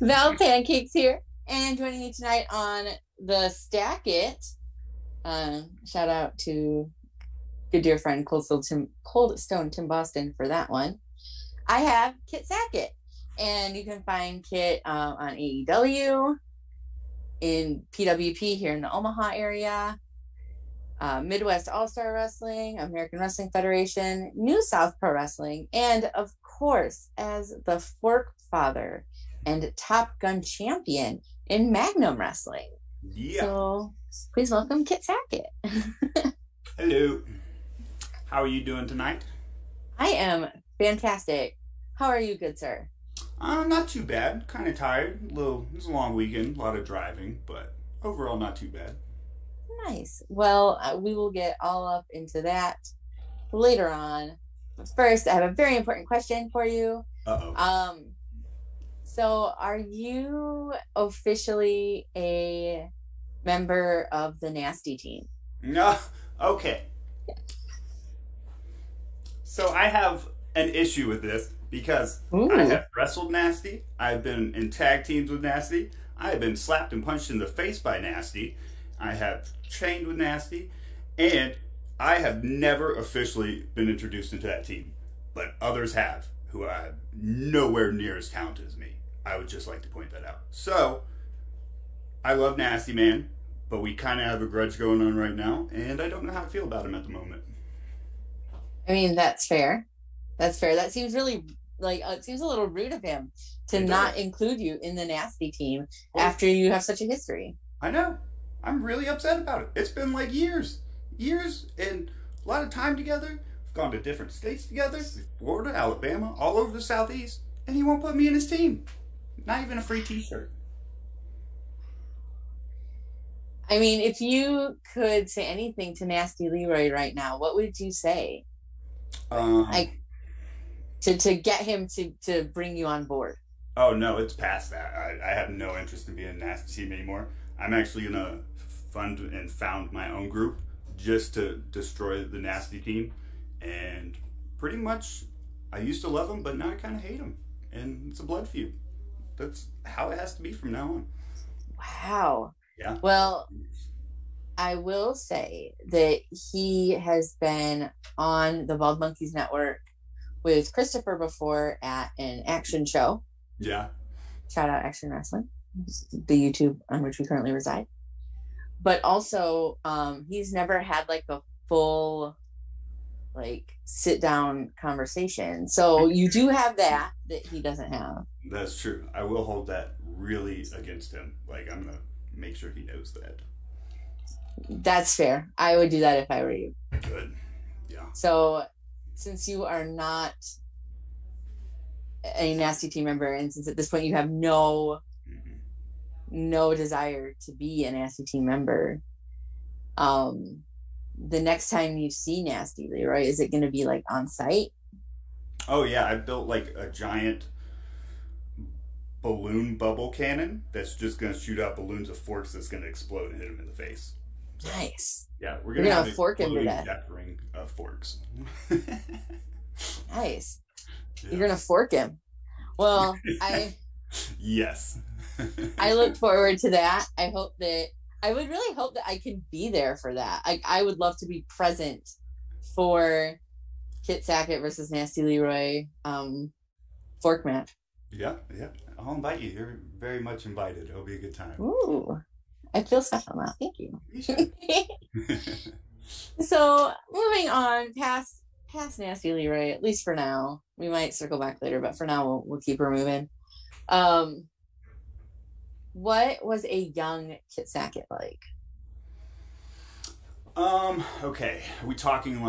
Val Pancakes here, and joining me tonight on the Stack It. Shout out to good dear friend Coldstone Tim Boston for that one. I have Kit Sackett, and you can find Kit on AEW, in PWP here in the Omaha area, Midwest All-Star Wrestling, American Wrestling Federation, New South Pro Wrestling, and of course, as the Fork Father and Top Gun champion in Magnum Wrestling. Yeah. So please welcome Kit Sackett. Hello. How are you doing tonight? I am fantastic. How are you, good sir? Not too bad. Kind of tired. It was a long weekend, a lot of driving, but overall not too bad. Nice. Well, we will get all up into that later on. But first, I have a very important question for you. So are you officially a member of the Nasty team? No. Okay. Yeah. So I have an issue with this. Because I have wrestled Nasty, I've been in tag teams with Nasty, I have been slapped and punched in the face by Nasty, I have trained with Nasty, and I have never officially been introduced into that team. But others have, who are nowhere near as talented as me. I would just like to point that out. So, I love Nasty Man, but we kind of have a grudge going on right now, and I don't know how I feel about him at the moment. I mean, that's fair. That's fair. That seems really... it seems a little rude of him to not include you in the Nasty team after you have such a history. I know. I'm really upset about it. It's been like years and a lot of time together. We've gone to different states together, Florida, Alabama, all over the Southeast, and he won't put me in his team. Not even a free t-shirt. I mean, if you could say anything to Nasty Leroy right now, what would you say? To get him to bring you on board. Oh, no, it's past that. I have no interest in being a Nasty team anymore. I'm actually going to fund and found my own group just to destroy the Nasty team. And pretty much, I used to love them, but now I kind of hate them. And it's a blood feud. That's how it has to be from now on. Wow. Yeah. Well, I will say that he has been on the Bald Monkeys Network with Christopher before at an action show. Yeah. Shout out Action Wrestling, the YouTube on which we currently reside. But also, he's never had a full sit down conversation. So you do have that he doesn't have. That's true. I will hold that really against him. I'm gonna make sure he knows that. That's fair. I would do that if I were you. Good. Yeah. So since you are not a Nasty team member, and since at this point you have no desire to be a Nasty team member, the next time you see Nasty Leroy, is it going to be on site? Oh yeah, I built a giant balloon bubble cannon that's just going to shoot out balloons of forks that's going to explode and hit him in the face. Nice. Yeah, we're going to have a fork him to death. Ring of forks. Nice. Yeah. You're going to fork him. Well, yes. I look forward to that. I would really hope that I can be there for that. I would love to be present for Kit Sackett versus Nasty Leroy fork match. Yeah, yeah. I'll invite you. You're very much invited. It'll be a good time. Ooh. I feel special now. Thank you. So moving on past Nasty Leroy, at least for now. We might circle back later, but for now we'll keep her moving. What was a young Kit Sackett like? Okay. Are we talking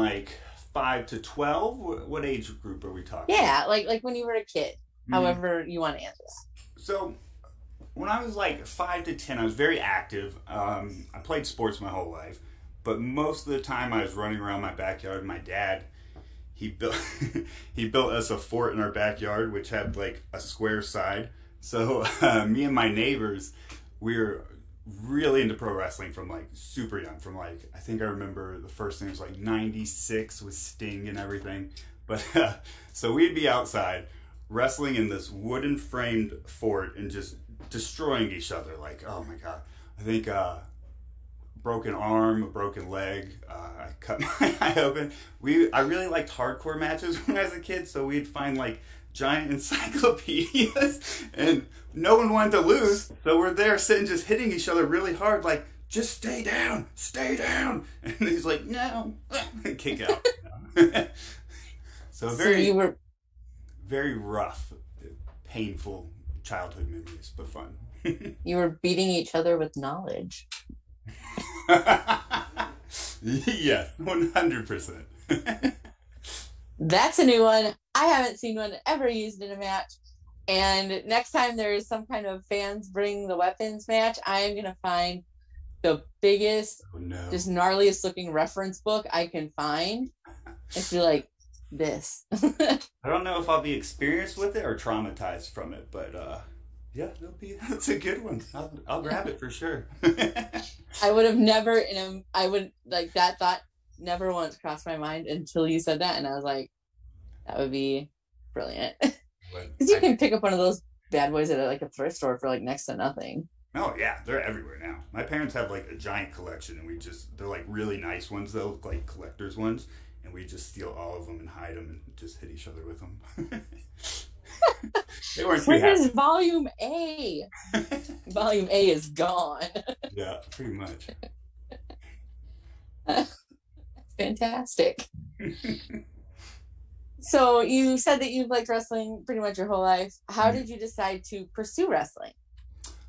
5 to 12? What age group are we talking? Yeah, like when you were a kid. Mm-hmm. However you want to answer that. So when I was 5 to 10, I was very active. I played sports my whole life, but most of the time I was running around my backyard. My dad, he built us a fort in our backyard, which had a square side. So me and my neighbors, we were really into pro wrestling from super young. From I think I remember the first thing was 96 with Sting and everything. But so we'd be outside wrestling in this wooden framed fort and just destroying each other. Like, oh my God. I think broken arm, a broken leg. I cut my eye open. I really liked hardcore matches when I was a kid, so we'd find like giant encyclopedias and no one wanted to lose. So we're there sitting just hitting each other really hard, like, just stay down, stay down. And he's like, no, kick out. So very rough, painful childhood memories, but fun. You were beating each other with knowledge. Yes, 100%. That's a new one. I haven't seen one ever used in a match. And next time there is some kind of fans bring the weapons match, I am going to find the biggest, just gnarliest looking reference book I can find. I feel like this. I don't know if I'll be experienced with it or traumatized from it, but yeah, that's a good one. I'll grab it for sure. I would have never, and I would like that thought never once crossed my mind until you said that, and I was like, that would be brilliant. Because you can pick up one of those bad boys at like a thrift store for like next to nothing. Oh yeah, they're everywhere now. My parents have like a giant collection, and they're like really nice ones though, like collectors ones, and we just steal all of them and hide them and just hit each other with them. They weren't too happy. Volume A. Volume A is gone. Yeah, pretty much. Fantastic. So you said that you've liked wrestling pretty much your whole life. How did you decide to pursue wrestling?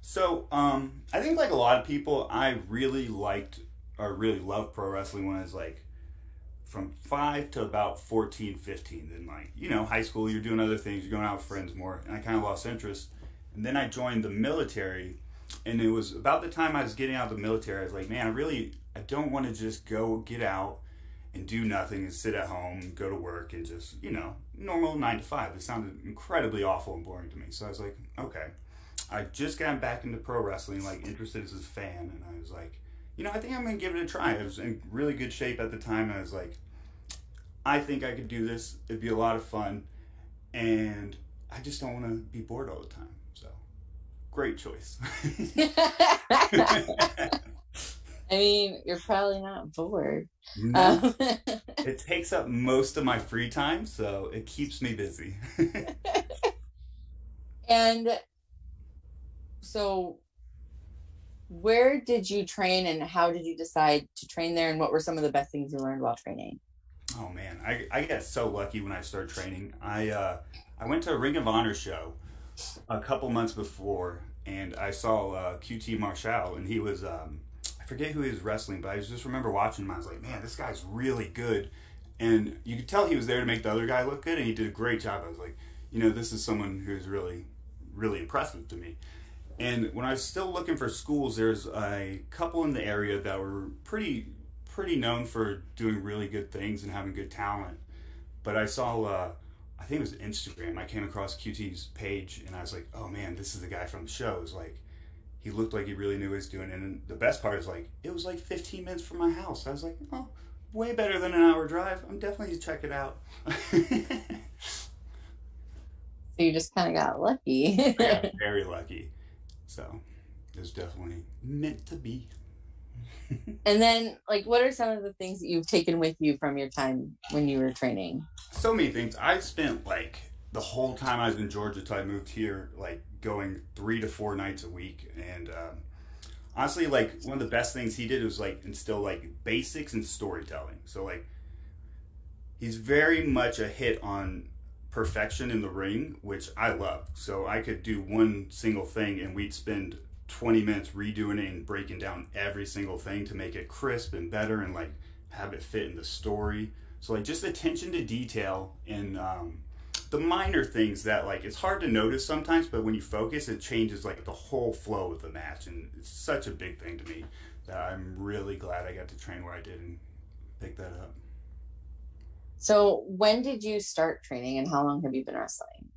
So I think like a lot of people, I really liked or really loved pro wrestling when I was like from 5 to about 14, 15. Then like, you know, high school, you're doing other things, you're going out with friends more, and I kind of lost interest. And then I joined the military, and it was about the time I was getting out of the military, I was like, man, I don't want to just go get out and do nothing and sit at home and go to work and just, you know, normal 9 to 5. It sounded incredibly awful and boring to me. So I was like, okay, I just got back into pro wrestling, like interested as a fan. And I was like, you know, I think I'm going to give it a try. I was in really good shape at the time. I was like, I think I could do this. It'd be a lot of fun. And I just don't want to be bored all the time. So great choice. I mean, you're probably not bored. No. It takes up most of my free time, so it keeps me busy. And so where did you train, and how did you decide to train there, and what were some of the best things you learned while training? Oh man, I got so lucky when I started training. I went to a Ring of Honor show a couple months before, and I saw QT Marshall, and he was I forget who he was wrestling, but I just remember watching him. I was like, man, this guy's really good. And you could tell he was there to make the other guy look good, and he did a great job. I was like, you know, this is someone who's really, really impressive to me. And when I was still looking for schools, there's a couple in the area that were pretty known for doing really good things and having good talent. But I saw, I think it was Instagram, I came across QT's page, and I was like, oh man, this is the guy from the show. It was like, he looked like he really knew what he was doing. And the best part is like, it was like 15 minutes from my house. I was like, oh, way better than an hour drive. I'm definitely going to check it out. So you just kind of got lucky. I got very lucky. So it was definitely meant to be. And then like, what are some of the things that you've taken with you from your time when you were training? So many things. I spent like the whole time I was in Georgia till I moved here, like going 3 to 4 nights a week. And honestly, like one of the best things he did was like instill like basics and storytelling. So like he's very much a hit on perfection in the ring, which I love. So I could do one single thing and we'd spend 20 minutes redoing it and breaking down every single thing to make it crisp and better and like have it fit in the story. So like just attention to detail and the minor things that like it's hard to notice sometimes, but when you focus, it changes like the whole flow of the match. And it's such a big thing to me that I'm really glad I got to train where I did and pick that up. So when did you start training, and how long have you been wrestling?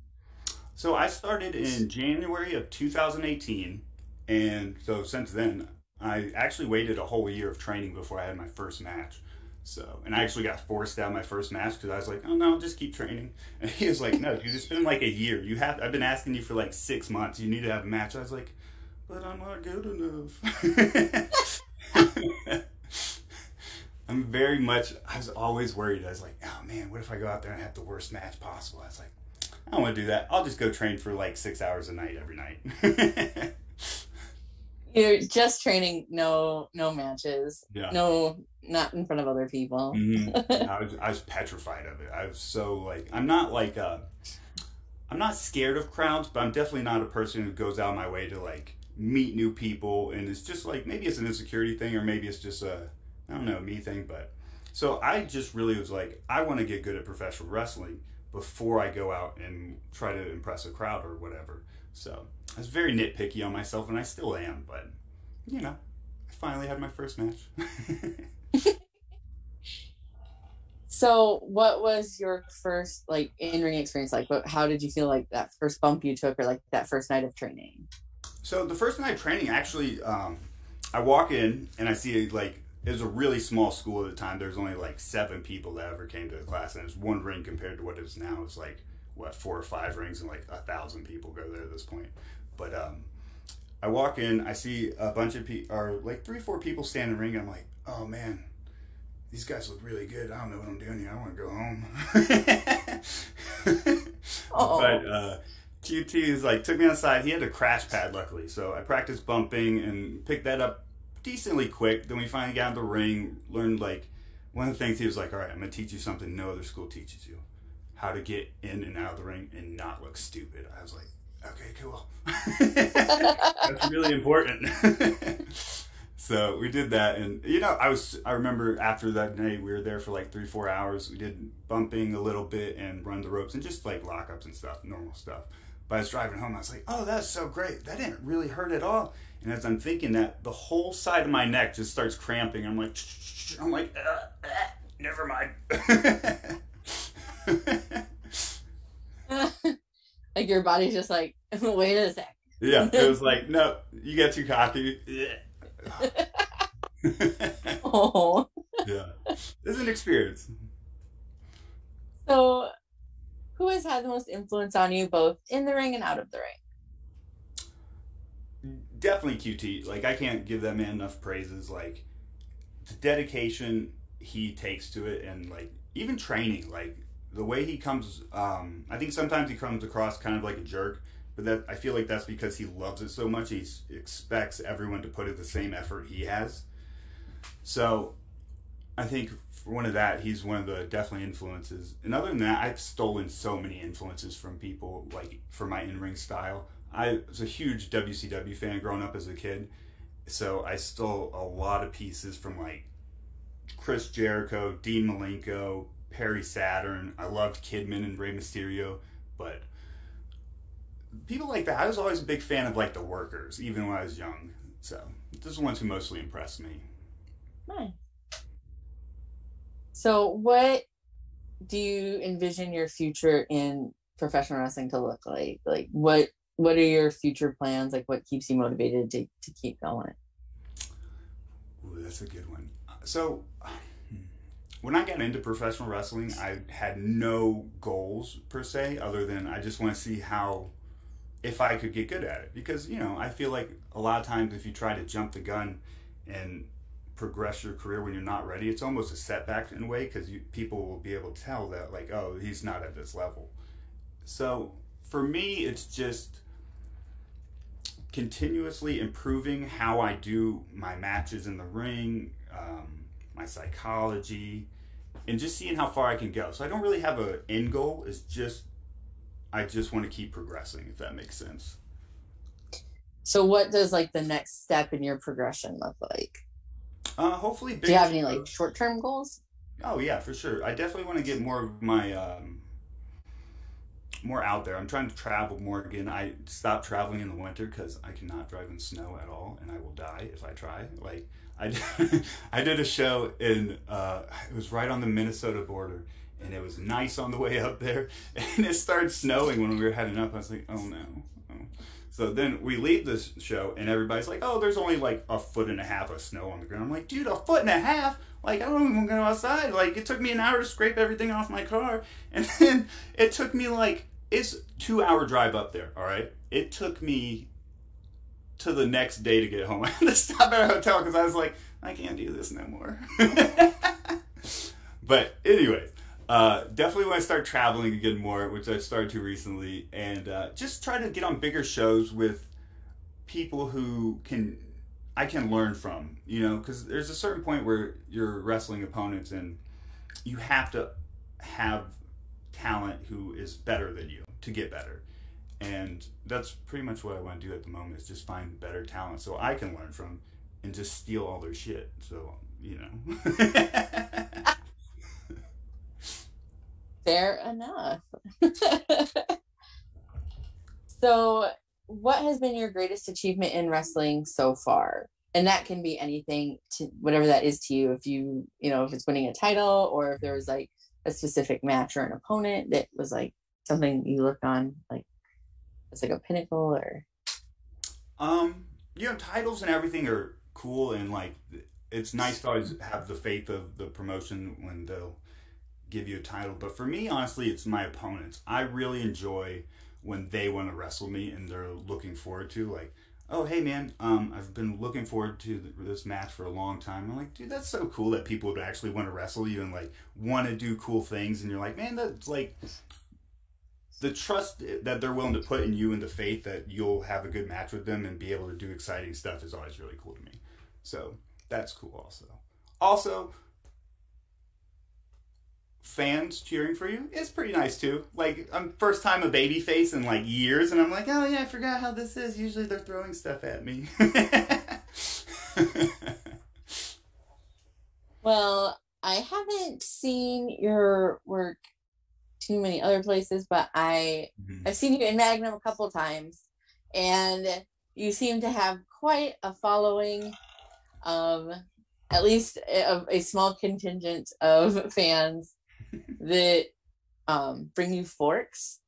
So I started in January of 2018, and so since then I actually waited a whole year of training before I had my first match. So, and I actually got forced out my first match because I was like, oh no, just keep training. And he was like, no, dude, it's been like a year. You have, I've been asking you for like 6 months. You need to have a match. I was like, but I'm not good enough. I'm very much, I was always worried. I was like, oh man, what if I go out there and have the worst match possible? I was like, I don't want to do that. I'll just go train for like 6 hours a night every night. You're just training, no matches, yeah. No, not in front of other people. Mm-hmm. I was petrified of it. I was so like, I'm not scared of crowds, but I'm definitely not a person who goes out of my way to like meet new people. And it's just like, maybe it's an insecurity thing, or maybe it's just a, I don't know, me thing. But so I just really was like, I want to get good at professional wrestling before I go out and try to impress a crowd or whatever. So I was very nitpicky on myself, and I still am, but, you know, I finally had my first match. So what was your first, like, in-ring experience like? How did you feel like that first bump you took, or, like, that first night of training? So the first night of training, actually, I walk in, and I see, like, it was a really small school at the time. There's only, like, 7 people that ever came to the class, and it was one ring compared to what it is now. It was, like, what, 4 or 5 rings, and, like, 1,000 people go there at this point. But I walk in, I see a bunch of people, or like 3 or 4 people standing in the ring, and I'm like, oh man, these guys look really good. I don't know what I'm doing here. I want to go home. Uh-oh. But QT is like, took me outside. He had a crash pad, luckily. So I practiced bumping and picked that up decently quick. Then we finally got in the ring, learned like, one of the things he was like, all right, I'm going to teach you something no other school teaches you. How to get in and out of the ring and not look stupid. I was like, okay, cool. That's really important. So we did that, and you know, I remember after that night we were there for like 3 or 4 hours. We did bumping a little bit and run the ropes and just like lockups and stuff, normal stuff. But I was driving home, I was like, oh, that's so great. That didn't really hurt at all. And as I'm thinking that, the whole side of my neck just starts cramping. I'm like, never mind. Like your body's just like, wait a sec. Yeah, it was like, no, you got too cocky. Oh. Yeah, it's an experience. So, who has had the most influence on you, both in the ring and out of the ring? Definitely QT. Like, I can't give that man enough praises. Like, the dedication he takes to it, and like even training, like. The way he comes, I think sometimes he comes across kind of like a jerk, but that I feel like that's because he loves it so much. He expects everyone to put in the same effort he has. So I think for one of that, he's one of the definitely influences. And other than that, I've stolen so many influences from people, like for my in-ring style. I was a huge WCW fan growing up as a kid, so I stole a lot of pieces from like Chris Jericho, Dean Malenko, Perry Saturn. I loved Kidman and Rey Mysterio, but people like that. I was always a big fan of like the workers, even when I was young. So those are the ones who mostly impressed me. Nice. So what do you envision your future in professional wrestling to look like? Like what are your future plans? Like what keeps you motivated to keep going? Ooh, that's a good one. So when I got into professional wrestling, I had no goals per se, other than I just want to see how, if I could get good at it. Because, you know, I feel like a lot of times if you try to jump the gun and progress your career when you're not ready, it's almost a setback in a way, because people will be able to tell that, like, oh, he's not at this level. So for me, it's just continuously improving how I do my matches in the ring, my psychology, and just seeing how far I can go. So I don't really have an end goal. It's just, I just want to keep progressing, if that makes sense. So what does like the next step in your progression look like? Hopefully big. Do you have any like short-term goals? Oh yeah, for sure. I definitely want to get more of my, more out there. I'm trying to travel more again. I stopped traveling in the winter because I cannot drive in snow at all, and I will die if I try. Like, I did a show in, it was right on the Minnesota border, and it was nice on the way up there, and it started snowing when we were heading up. I was like, oh no. So then we leave this show, and everybody's like, oh, there's only like 1.5 feet of snow on the ground. I'm like, dude, 1.5 feet? Like, I don't even go outside. Like, it took me an hour to scrape everything off my car. And then it took me like, it's a 2-hour drive up there, all right? It took me to the next day to get home. I had to stop at a hotel because I was like, I can't do this no more. But anyways. Definitely when I start traveling again more, which I've started to recently, and just try to get on bigger shows with people who I can learn from, you know, because there's a certain point where you're wrestling opponents and you have to have talent who is better than you to get better. And that's pretty much what I want to do at the moment, is just find better talent so I can learn from and just steal all their shit. So, you know. Fair enough. So what has been your greatest achievement in wrestling so far? And that can be anything, to whatever that is to you. If you know, if it's winning a title, or if there was like a specific match or an opponent that was like something you looked on, like it's like a pinnacle, or you know, titles and everything are cool, and like it's nice to always have the faith of the promotion when they'll give you a title. But for me, honestly, it's my opponents. I really enjoy when they want to wrestle me and they're looking forward to, like, oh, hey man, I've been looking forward to this match for a long time. I'm like, dude, that's so cool that people would actually want to wrestle you and like want to do cool things. And you're like, man, that's like the trust that they're willing to put in you, and the faith that you'll have a good match with them and be able to do exciting stuff is always really cool to me. So that's cool. Also, fans cheering for you is pretty nice too. Like, I'm first time a baby face in like years, and I'm like, oh yeah, I forgot how this is. Usually they're throwing stuff at me. Well, I haven't seen your work too many other places, but I've seen you in Magnum a couple times, and you seem to have quite a following of, at least of a small contingent of fans that bring you forks.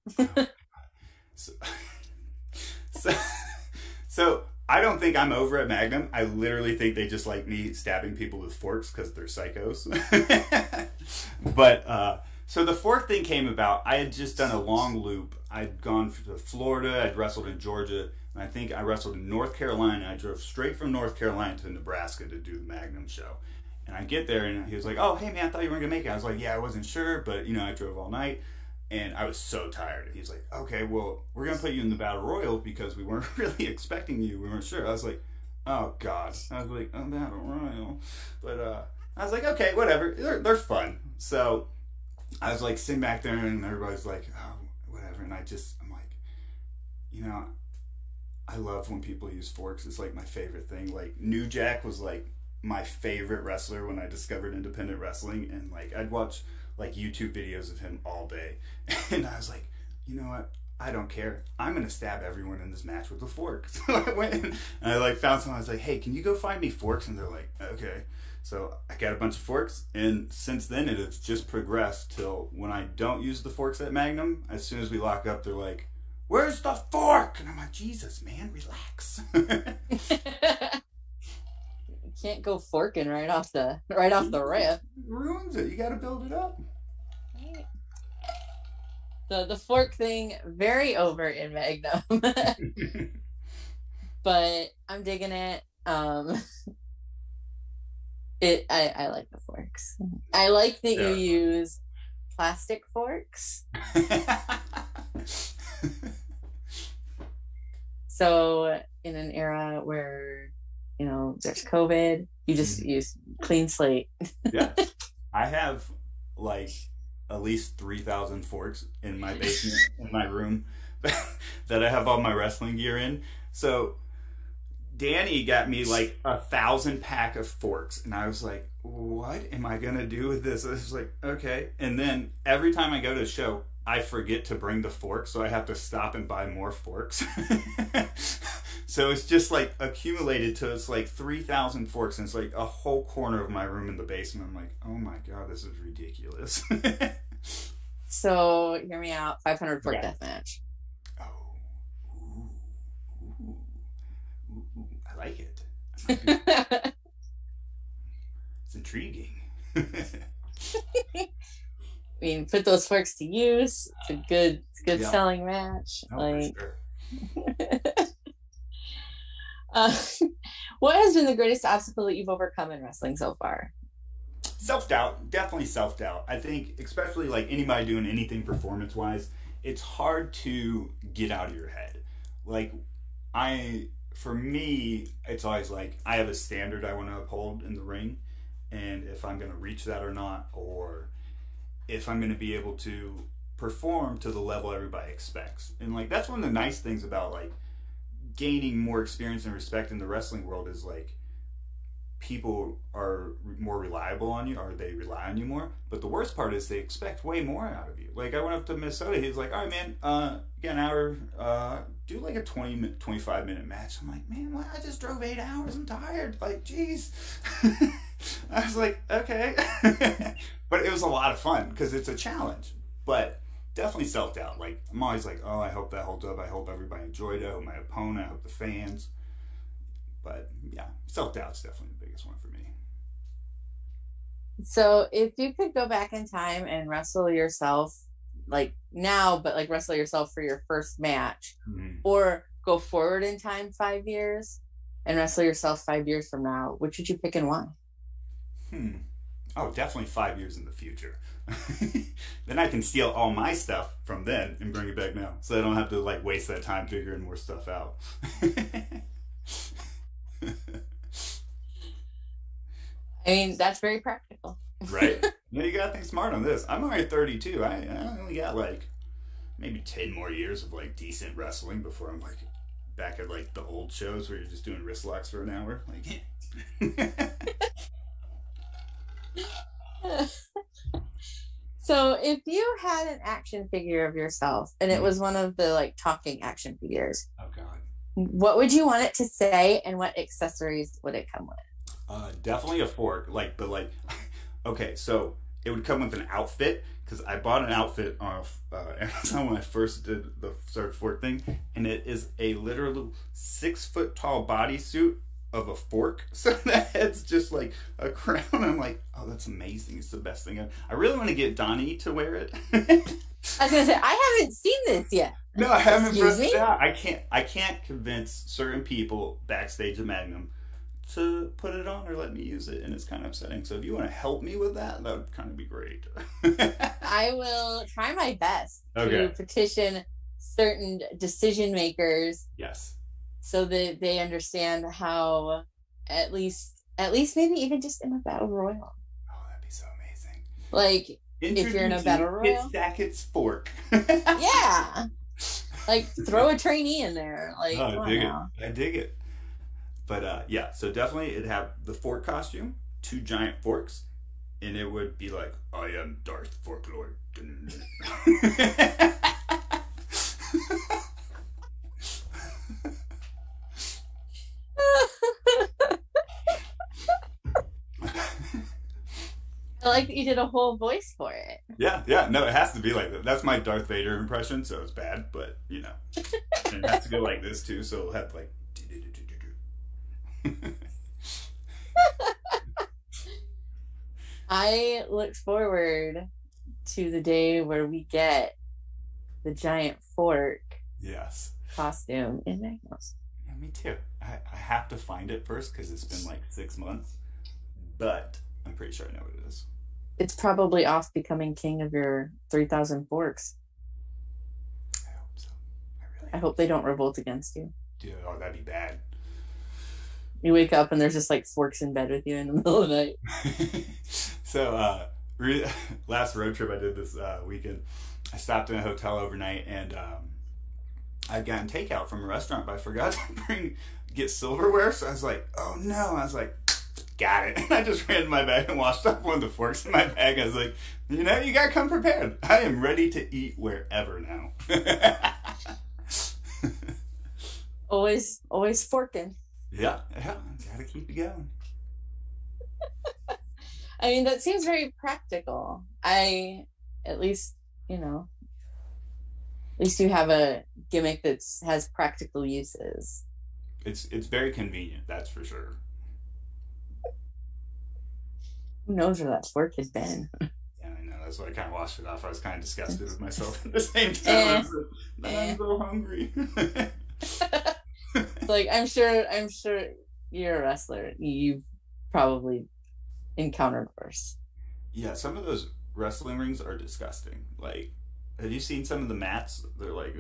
So I don't think I'm over at Magnum. I literally think they just like me stabbing people with forks because they're psychos. But so the fork thing came about. I had just done a long loop. I'd gone to Florida. I'd wrestled in Georgia. And I think I wrestled in North Carolina. I drove straight from North Carolina to Nebraska to do the Magnum show. And I get there, and he was like, oh, hey, man, I thought you weren't going to make it. I was like, yeah, I wasn't sure, but, you know, I drove all night. And I was so tired. And he's like, okay, well, we're going to put you in the Battle Royal because we weren't really expecting you. We weren't sure. I was like, oh, God. I was like, oh, Battle Royal. But I was like, okay, whatever. They're fun. So I was, like, sitting back there, and everybody's like, oh, whatever. And I'm like, you know, I love when people use forks. It's like my favorite thing. Like, New Jack was like my favorite wrestler when I discovered independent wrestling, and like I'd watch like YouTube videos of him all day, and I was like, you know what, I don't care, I'm gonna stab everyone in this match with a fork. So I went and I like found someone. I was like, hey, can you go find me forks? And they're like, okay. So I got a bunch of forks, and since then it has just progressed till when I don't use the forks at Magnum, as soon as we lock up, they're like, where's the fork? And I'm like, Jesus, man, relax. You can't go forking right off the rip. Ruins it. You got to build it up. Right. So the fork thing, very over in Magnum, but I'm digging it. I like the forks. I like that You use plastic forks. So in an era where, you know, there's COVID, you just use clean slate. Yeah. I have like at least 3,000 forks in my basement, in my room, that I have all my wrestling gear in. So Danny got me like 1,000 pack of forks, and I was like, what am I going to do with this? I was like, okay. And then every time I go to a show, I forget to bring the fork, so I have to stop and buy more forks. So it's just like accumulated to, it's like 3,000 forks, and it's like a whole corner of my room in the basement. I'm like, oh my God, this is ridiculous. So hear me out, 500 fork deathmatch. Oh. Ooh. like it. It's intriguing. I mean, put those forks to use. It's a good, selling match. Oh, like, for sure. What has been the greatest obstacle that you've overcome in wrestling so far? Self-doubt, definitely self-doubt. I think, especially like anybody doing anything performance-wise, it's hard to get out of your head. Like, for me, it's always like I have a standard I want to uphold in the ring, and if I'm going to reach that or not, or if I'm going to be able to perform to the level everybody expects. And like, that's one of the nice things about like gaining more experience and respect in the wrestling world is like people are more reliable on you, or they rely on you more. But the worst part is they expect way more out of you. Like, I went up to Minnesota, he was like, all right, man, get an hour, do like a 25 minute match. I'm like, man, well, I just drove 8 hours. I'm tired. Like, geez. I was like, okay. But it was a lot of fun because it's a challenge. But definitely self-doubt. Like, I'm always like, oh, I hope that holds up. I hope everybody enjoyed it. I hope my opponent, I hope the fans. But yeah, self-doubt's definitely the biggest one for me. So if you could go back in time and wrestle yourself, like now, but like wrestle yourself for your first match, or go forward in time 5 years and wrestle yourself 5 years from now, which would you pick and why? Oh, definitely 5 years in the future. Then I can steal all my stuff from then and bring it back now, so I don't have to like waste that time figuring more stuff out. I mean, that's very practical. Right? No, you gotta think smart on this. I'm already 32. I only got like maybe 10 more years of like decent wrestling before I'm like back at like the old shows where you're just doing wrist locks for an hour. Like, So if you had an action figure of yourself and it was one of the like talking action figures, oh god, what would you want it to say and what accessories would it come with? Definitely a fork, like, but like, okay, so it would come with an outfit, because I bought an outfit off Amazon when I first did the third fork thing, and it is a literal 6 foot tall bodysuit of a fork, so that head's just like a crown. I'm like, oh, that's amazing. It's the best thing ever. I really want to get Donnie to wear it. I was gonna say, I haven't seen this yet. No, I haven't. I can't convince certain people backstage at Magnum to put it on or let me use it, and it's kind of upsetting. So if you want to help me with that, that would kind of be great. I will try my best to petition certain decision makers. Yes. So that they understand how, at least maybe even just in a battle royal. Oh, that'd be so amazing! Like, if you're in a battle royal, Kit Sackett's fork. Yeah, like throw a trainee in there. Like, oh, I dig it. But yeah, so definitely it'd have the fork costume, two giant forks, and it would be like, I am Darth Forklord. I like that you did a whole voice for it. Yeah, no, it has to be like that. That's my Darth Vader impression, so it's bad, but you know. And it has to go like this too, so it'll have like I look forward to the day where we get the giant fork costume in my house. Yeah, me too. I have to find it first because it's been like 6 months, but I'm pretty sure I know what it is. It's probably off becoming king of your 3,000 forks. I hope so. I really hope they don't revolt against you. Dude, oh, that'd be bad. You wake up and there's just like forks in bed with you in the middle of the night. So last road trip I did this weekend, I stopped in a hotel overnight, and I'd gotten takeout from a restaurant, but I forgot to get silverware. So I was like, oh no. I was like, got it. And I just ran in my bag and washed up one of the forks in my bag. I was like, you know, you gotta come prepared. I am ready to eat wherever now. always forking. Yeah, gotta keep it going. I mean, that seems very practical. At least you have a gimmick that has practical uses. It's very convenient, that's for sure. Who knows where that's work has been? Yeah, I know. That's why I kind of washed it off. I was kind of disgusted with myself at the same time. I'm so hungry. It's like I'm sure you're a wrestler. You've probably encountered worse. Yeah, some of those wrestling rings are disgusting. Like, have you seen some of the mats? They're like,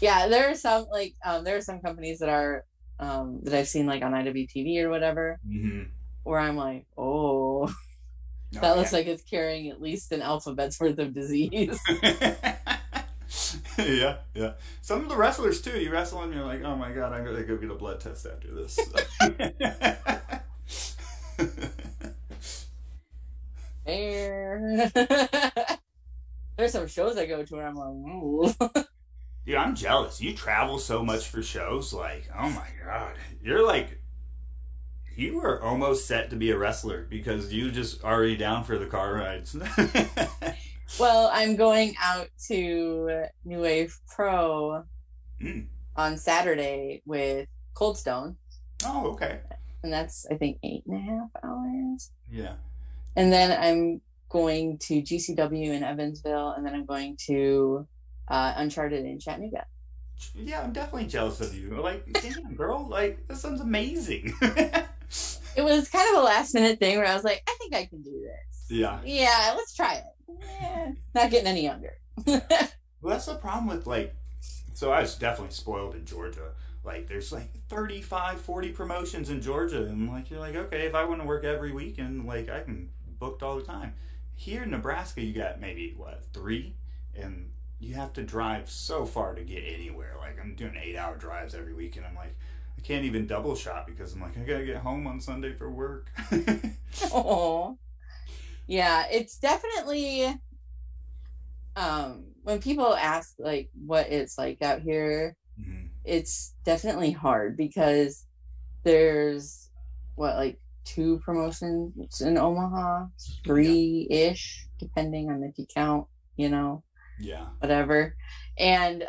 yeah, there are some like there are some companies that are that I've seen like on IWTV or whatever, mm-hmm. where I'm like, oh, that looks like it's carrying at least an alphabet's worth of disease. Yeah, yeah. Some of the wrestlers too. You wrestle and you're like, oh my god, I'm gonna go get a blood test after this. Fair. There's some shows I go to where I'm like, oh. Dude, I'm jealous. You travel so much for shows. Like, oh my god, you're like, you are almost set to be a wrestler because you just already down for the car rides. Well, I'm going out to New Wave Pro on Saturday with Coldstone. Oh, okay. And that's, I think, 8.5 hours. Yeah. And then I'm going to GCW in Evansville, and then I'm going to Uncharted in Chattanooga. Yeah, I'm definitely jealous of you. Like, damn, girl, like, this sounds amazing. It was kind of a last-minute thing where I was like, I think I can do this. Yeah. Yeah, let's try it. Yeah, not getting any younger. Yeah. Well, that's the problem with, like, so I was definitely spoiled in Georgia. Like, there's like 35, 40 promotions in Georgia, and like you're like, okay, if I want to work every weekend, like I can booked all the time. Here in Nebraska, you got maybe what, 3, and you have to drive so far to get anywhere. Like, I'm doing 8-hour drives every week, and I'm like, I can't even double shop because I'm like, I gotta get home on Sunday for work. Oh. Yeah, it's definitely, when people ask, like, what it's like out here, mm-hmm. it's definitely hard because there's, what, like, 2 promotions in Omaha? 3-ish, yeah. Depending on if you count, you know? Yeah. Whatever. And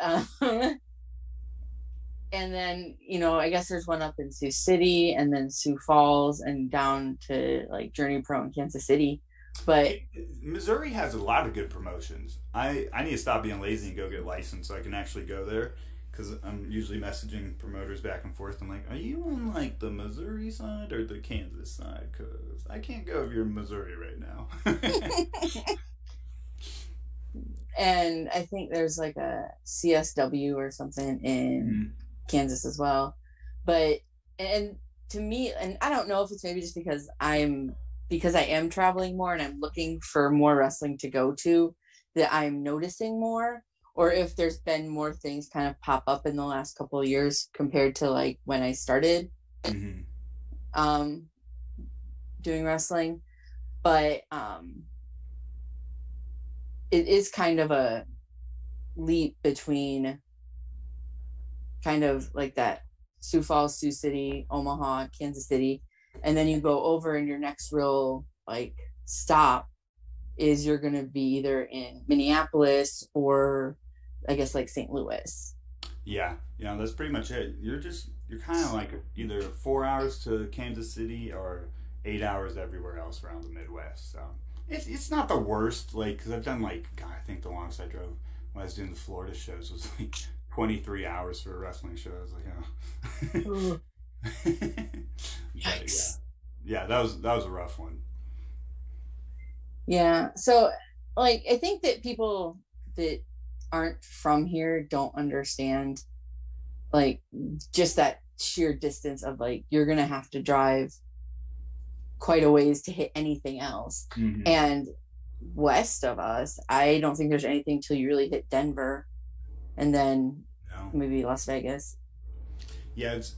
then, you know, I guess there's one up in Sioux City and then Sioux Falls and down to, like, Journey Pro in Kansas City. But Missouri has a lot of good promotions. I need to stop being lazy and go get licensed so I can actually go there, because I'm usually messaging promoters back and forth. I'm like, are you on like the Missouri side or the Kansas side? Because I can't go if you're in Missouri right now. And I think there's like a CZW or something in Kansas as well. But and to me, and I don't know if it's maybe just because I am traveling more and I'm looking for more wrestling to go to, that I'm noticing more, or if there's been more things kind of pop up in the last couple of years compared to like when I started doing wrestling. But it is kind of a leap between kind of like that Sioux Falls, Sioux City, Omaha, Kansas City. And then you go over and your next real like stop is you're going to be either in Minneapolis or I guess like St. Louis. Yeah. Yeah. That's pretty much it. You're kind of like either 4 hours to Kansas City or 8 hours everywhere else around the Midwest. So it's not the worst. Like, cause I've done like, God, I think the longest I drove when I was doing the Florida shows was like 23 hours for a wrestling show. I was like, oh. Yikes. Yeah, that was a rough one. Yeah, so like I think that people that aren't from here don't understand like just that sheer distance of like you're gonna have to drive quite a ways to hit anything else. Mm-hmm. And west of us, I don't think there's anything till you really hit Denver and then maybe Las Vegas. Yeah, it's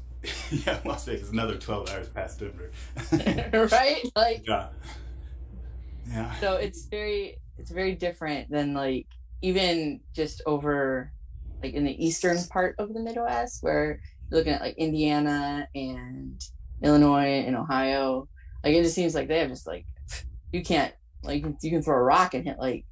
yeah, Las Vegas, another 12 hours past Denver. Right? Like, yeah. So it's very different than like even just over like in the eastern part of the Midwest where you're looking at like Indiana and Illinois and Ohio. Like it just seems like they have just like you can't like you can throw a rock and hit like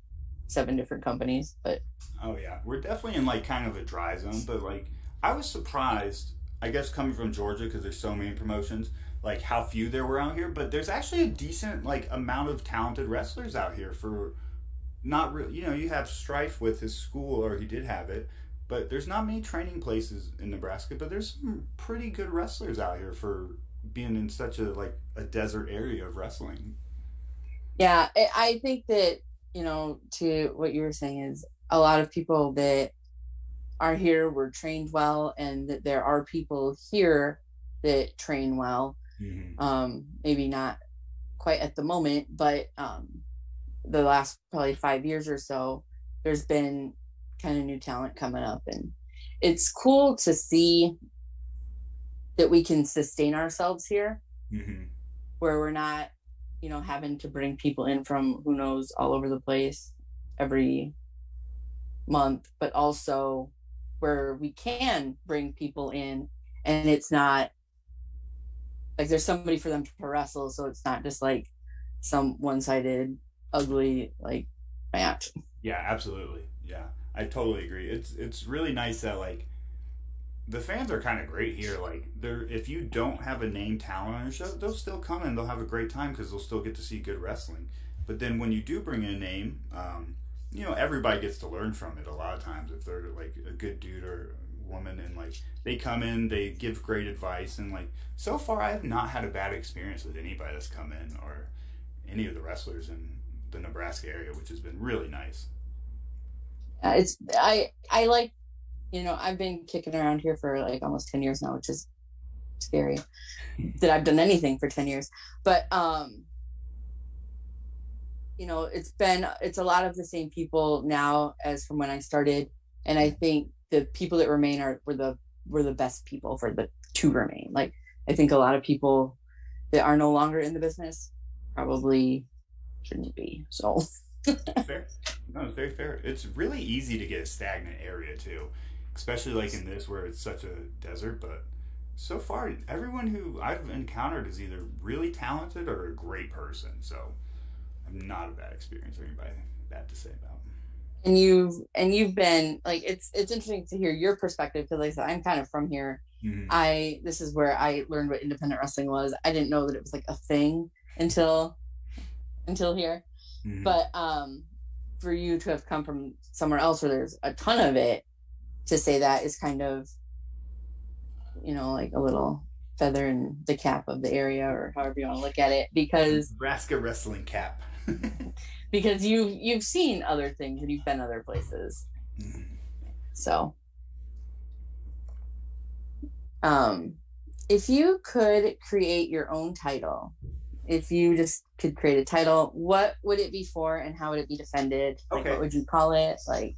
7 different companies. But oh yeah, we're definitely in like kind of a dry zone. But like I was surprised I guess coming from Georgia, because there's so many promotions, like how few there were out here, but there's actually a decent like amount of talented wrestlers out here for not real. You know, you have strife with his school, or he did have it, but there's not many training places in Nebraska, but there's some pretty good wrestlers out here for being in such a like a desert area of wrestling. Yeah, I think that, you know, to what you were saying is a lot of people that are here were trained well, and that there are people here that train well. Mm-hmm. Maybe not quite at the moment, but the last probably 5 years or so, there's been kind of new talent coming up, and it's cool to see that we can sustain ourselves here. Mm-hmm. Where we're not, you know, having to bring people in from who knows all over the place every month, but also where we can bring people in, and it's not like there's somebody for them to wrestle, so it's not just like some one-sided ugly like match. Yeah, absolutely. Yeah, I totally agree. It's really nice that like the fans are kind of great here. Like, they're, if you don't have a name talent on your show, they'll still come and they'll have a great time because they'll still get to see good wrestling. But then when you do bring in a name, you know, everybody gets to learn from it a lot of times if they're like a good dude or woman, and like they come in, they give great advice, and like so far I have not had a bad experience with anybody that's come in or any of the wrestlers in the Nebraska area, which has been really nice. It's I like, you know, I've been kicking around here for like almost 10 years now, which is scary that I've done anything for 10 years. But, you know, it's a lot of the same people now as from when I started. And I think the people that remain were the best people for the to remain. Like, I think a lot of people that are no longer in the business probably shouldn't be. So fair. No, it's very fair. It's really easy to get a stagnant area too, especially like in this where it's such a desert. But so far, everyone who I've encountered is either really talented or a great person. So I'm not a bad experience or anybody bad to say about them. And you've been like, it's interesting to hear your perspective, because like I said, I'm kind of from here. Mm-hmm. This is where I learned what independent wrestling was. I didn't know that it was like a thing until here. Mm-hmm. But for you to have come from somewhere else where there's a ton of it, to say that is kind of, you know, like a little feather in the cap of the area, or however you want to look at it, because Nebraska wrestling cap. Because you've seen other things and you've been other places. Mm-hmm. So if you could create your own title, if you just could create a title, what would it be for and how would it be defended? Like, okay. What would you call it? Like,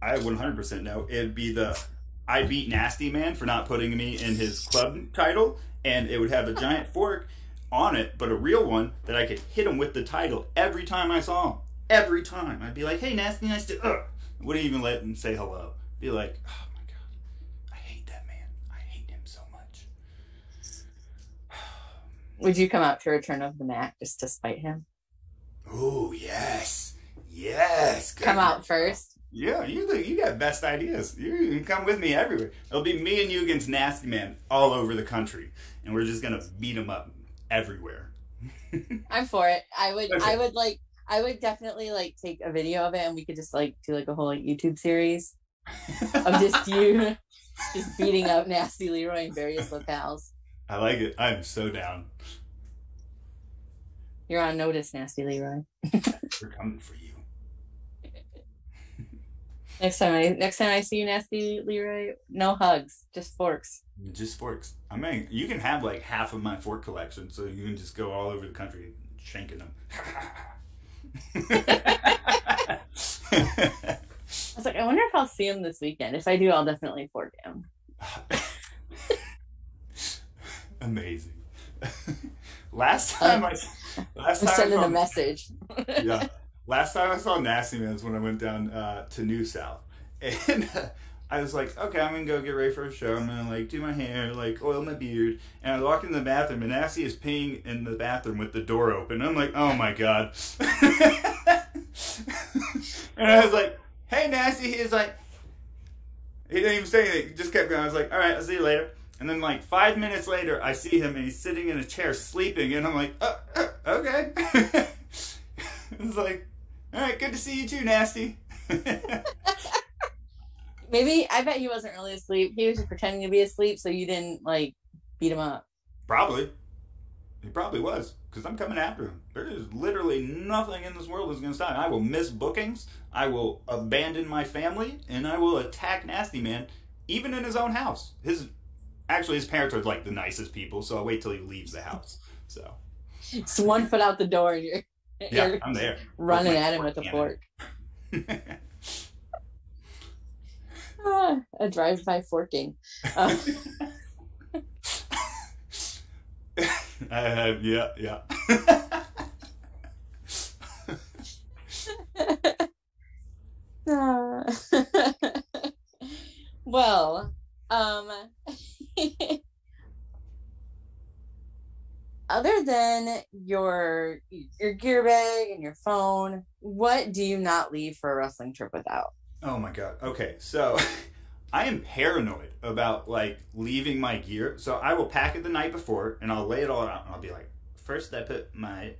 I 100% know. It'd be the I beat Nasty Man for not putting me in his club title, and it would have a giant fork on it, but a real one that I could hit him with the title every time I saw him. Every time. I'd be like, hey, Nasty, nice to... Wouldn't even let him say hello. Be like, oh my God, I hate that man. I hate him so much. Would you come out to Return of the Mac just to spite him? Oh, yes. Yes. Come out first. Yeah, you got best ideas. You can come with me everywhere. It'll be me and you against Nasty Man all over the country, and we're just gonna beat him up everywhere. I'm for it. I would definitely like take a video of it, and we could just like do like a whole like YouTube series of just you just beating up Nasty Leroy in various locales. I like it. I'm so down. You're on notice, Nasty Leroy. We're coming for you. Next time I see you, Nasty Leroy, no hugs, just forks. Just forks. I mean, you can have like half of my fork collection, so you can just go all over the country shanking them. I was like, I wonder if I'll see him this weekend. If I do, I'll definitely fork him. Amazing. Last time sending a message. Yeah. Last time I saw Nasty Man was when I went down to New South. And I was like, okay, I'm going to go get ready for a show. I'm going to, like, do my hair, like, oil my beard. And I walk in the bathroom, and Nasty is peeing in the bathroom with the door open. And I'm like, oh, my God. And I was like, hey, Nasty. He was like, he didn't even say anything. He just kept going. I was like, all right, I'll see you later. And then like 5 minutes later, I see him and he's sitting in a chair sleeping, and I'm like, okay. It's like, all right, good to see you too, Nasty. Maybe, I bet he wasn't really asleep. He was just pretending to be asleep so you didn't like beat him up. Probably. He probably was, because I'm coming after him. There is literally nothing in this world that's going to stop him. I will miss bookings, I will abandon my family, and I will attack Nasty Man, even in his own house. Actually, his parents are like the nicest people, so I'll wait till he leaves the house. So it's 1 foot out the door and you're I'm there. Running at him with a fork. A drive-by forking. Yeah. Well, other than your gear bag and your phone, what do you not leave for a wrestling trip without? Oh my God. Okay, so I am paranoid about like leaving my gear. So I will pack it the night before and I'll lay it all out and I'll be like, first I put my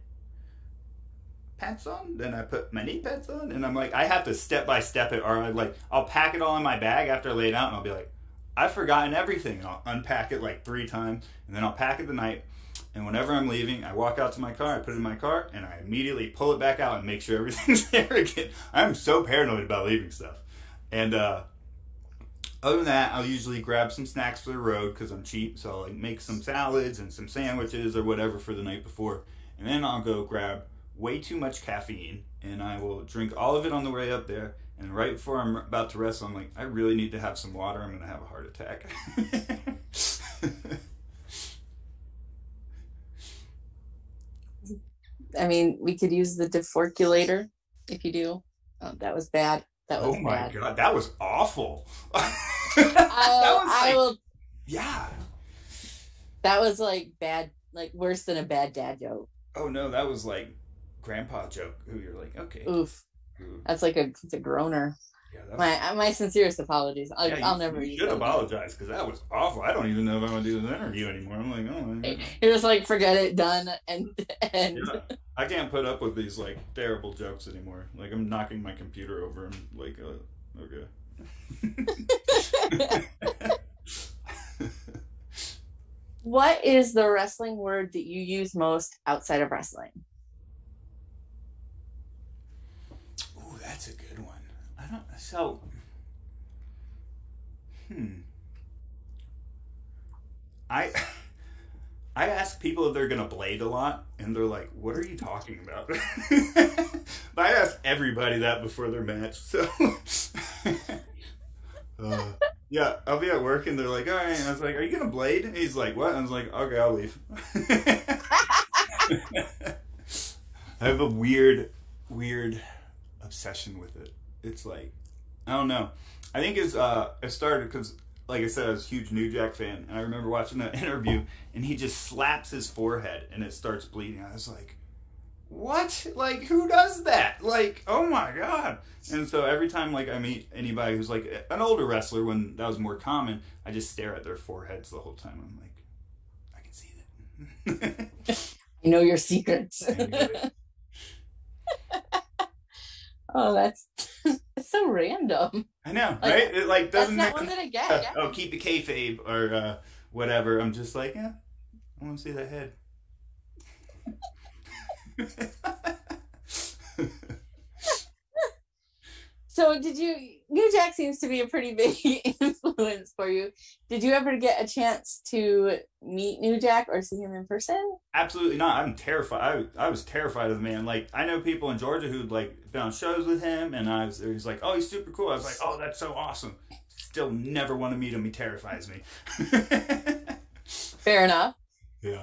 pants on, then I put my knee pads on, and I'm like, I have to step by step it, or I'll pack it all in my bag after I lay it out and I'll be like, I've forgotten everything, and I'll unpack it like 3 times, and then I'll pack it the night, and whenever I'm leaving, I walk out to my car, I put it in my car, and I immediately pull it back out and make sure everything's there again. I'm so paranoid about leaving stuff. And other than that, I'll usually grab some snacks for the road because I'm cheap, so I'll like make some salads and some sandwiches or whatever for the night before, and then I'll go grab way too much caffeine, and I will drink all of it on the way up there, and right before I'm about to wrestle, I'm like, I really need to have some water. I'm going to have a heart attack. I mean, we could use the deforculator if you do. Oh, that was bad. That was bad. Oh my God. That was awful. Yeah. That was like bad, like worse than a bad dad joke. Oh no, that was like grandpa joke. Who you're like, okay. Oof. That's like it's a groaner. Yeah, that was... my sincerest apologies. I'll never. You should apologize because that was awful. I don't even know if I want to do this interview anymore. I'm like, oh. You're just like, forget it, done, and. Yeah. I can't put up with these like terrible jokes anymore. Like I'm knocking my computer over. I'm like, okay. What is the wrestling word that you use most outside of wrestling? That's a good one. I ask people if they're gonna blade a lot, and they're like, "What are you talking about?" But I ask everybody that before their match. So yeah, I'll be at work, and they're like, "All right," and I was like, "Are you gonna blade?" And he's like, "What?" And I was like, "Okay, I'll leave." I have a weird obsession with it. It's like, I don't know. I think it started because, like I said, I was a huge New Jack fan, and I remember watching that interview, and he just slaps his forehead, and it starts bleeding. I was like, what? Like, who does that? Like, oh my God. And so every time, like, I meet anybody who's like an older wrestler, when that was more common, I just stare at their foreheads the whole time. I'm like, I can see that. I know your secrets. Oh, that's so random. I know, like, right? It like doesn't. That's not one that I get. Yeah. Oh, keep the kayfabe or whatever. I'm just like, yeah, I want to see that head. So, New Jack seems to be a pretty big influence for you. Did you ever get a chance to meet New Jack or see him in person? Absolutely not. I'm terrified. I was terrified of the man. Like, I know people in Georgia who'd like been on shows with him, and he's like, oh, he's super cool. I was like, oh, that's so awesome. Still never want to meet him. He terrifies me. Fair enough. Yeah.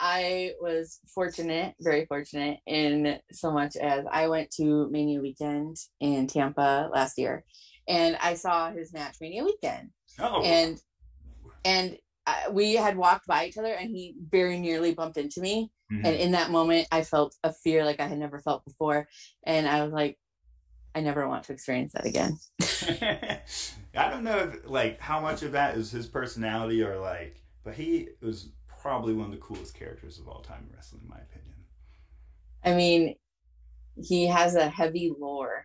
I was fortunate, very fortunate, in so much as I went to Mania Weekend in Tampa last year, and I saw his match Mania Weekend. Oh. And we had walked by each other, and he very nearly bumped into me. Mm-hmm. And in that moment, I felt a fear like I had never felt before, and I was like, I never want to experience that again. I don't know if, like, how much of that is his personality or, like, but he was probably one of the coolest characters of all time in wrestling, in my opinion. I mean, he has a heavy lore.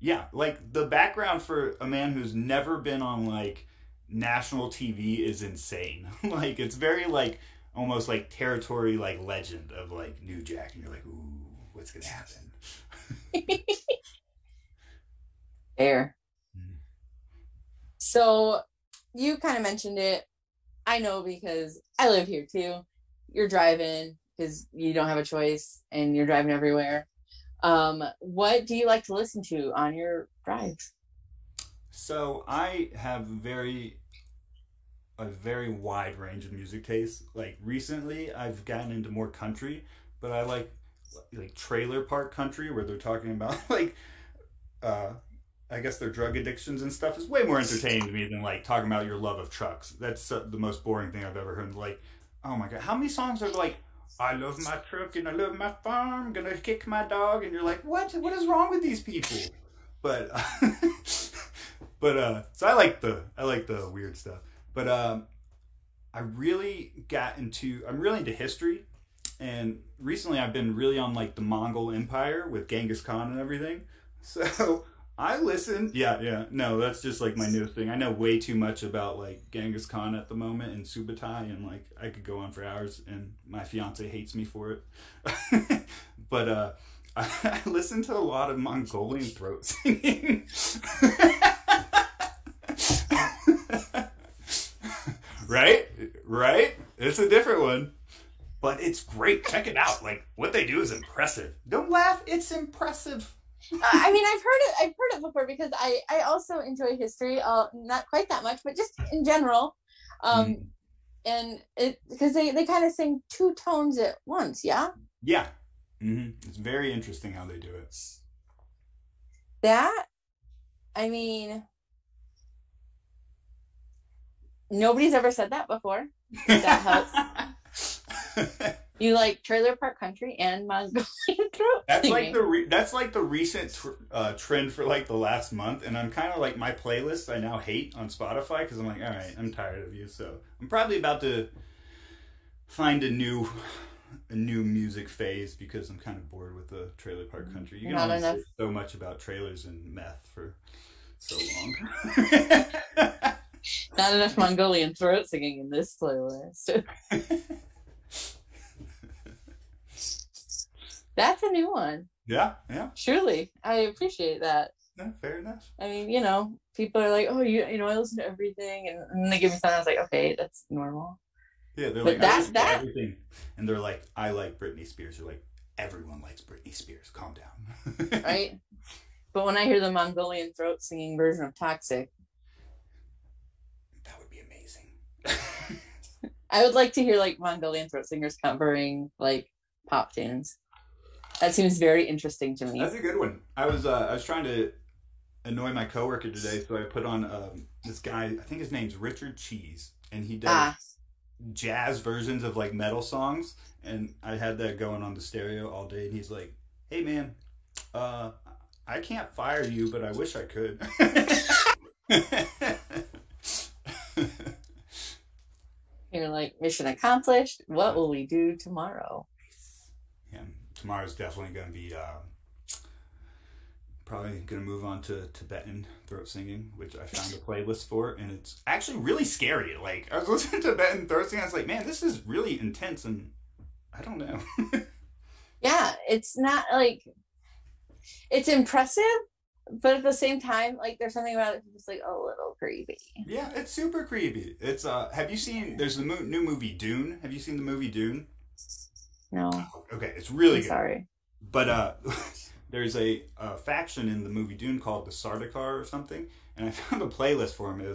Yeah, like, the background for a man who's never been on, like, national TV is insane. Like, it's very, like, almost, like, territory, like, legend of, like, New Jack. And you're like, ooh, what's going to happen? Fair. Mm. So, you kind of mentioned it. I know because I live here, too. You're driving because you don't have a choice, and you're driving everywhere. What do you like to listen to on your drives? So I have a very wide range of music tastes. Like, recently I've gotten into more country, but I like trailer park country, where they're talking about, like, I guess their drug addictions and stuff is way more entertaining to me than, like, talking about your love of trucks. That's the most boring thing I've ever heard. Like, oh my God, how many songs are, like, I love my truck and I love my farm, I'm gonna kick my dog, and you're like, what is wrong with these people? But so I like the weird stuff. But I'm really into history, and recently I've been really on, like, the Mongol Empire with Genghis Khan and everything. So I listen, no, that's just, like, my new thing. I know way too much about, like, Genghis Khan at the moment and Subutai, and, like, I could go on for hours, and my fiance hates me for it. But I listen to a lot of Mongolian throat singing. Right? It's a different one. But it's great. Check it out. Like, what they do is impressive. Don't laugh. It's impressive. I mean, I've heard it before, because I also enjoy history, not quite that much, but just in general, and it, because they kind of sing two tones at once, yeah, mm-hmm. It's very interesting how they do it. That, I mean, nobody's ever said that before. That helps. You like trailer park country and Mongolian throat. That's singing. Like that's like the recent trend for, like, the last month, and I'm kind of like, my playlist I now hate on Spotify, because I'm like, all right, I'm tired of you. So I'm probably about to find a new music phase, because I'm kind of bored with the trailer park country. You can only say so much about trailers and meth for so long. Not enough Mongolian throat singing in this playlist. That's a new one. Yeah. Truly. I appreciate that. Yeah, fair enough. I mean, you know, people are like, oh, you know, I listen to everything. And they give me something. I was like, okay, that's normal. Yeah, they're like, I listen to everything. And they're like, I like Britney Spears. You're like, everyone likes Britney Spears. Calm down. Right? But when I hear the Mongolian throat singing version of Toxic. That would be amazing. I would like to hear, like, Mongolian throat singers covering, like, pop tunes. That seems very interesting to me. That's a good one. I was trying to annoy my coworker today, so I put on this guy. I think his name's Richard Cheese, and he does jazz versions of, like, metal songs. And I had that going on the stereo all day, and he's like, "Hey, man, I can't fire you, but I wish I could." You're like, mission accomplished. What will we do tomorrow? Yeah. Tomorrow's definitely going to be probably going to move on to Tibetan throat singing, which I found a playlist for, and it's actually really scary. Like, I was listening to Tibetan throat singing, I was like, man, this is really intense, and I don't know. Yeah, it's not, like, it's impressive, but at the same time, like, there's something about it that's like a little creepy. Yeah, it's super creepy. It's have you seen? There's the new movie Dune. Have you seen the movie Dune? No. Okay, it's really good. Sorry. But there's a faction in the movie Dune called the Sardaukar or something, and I found a playlist for him. It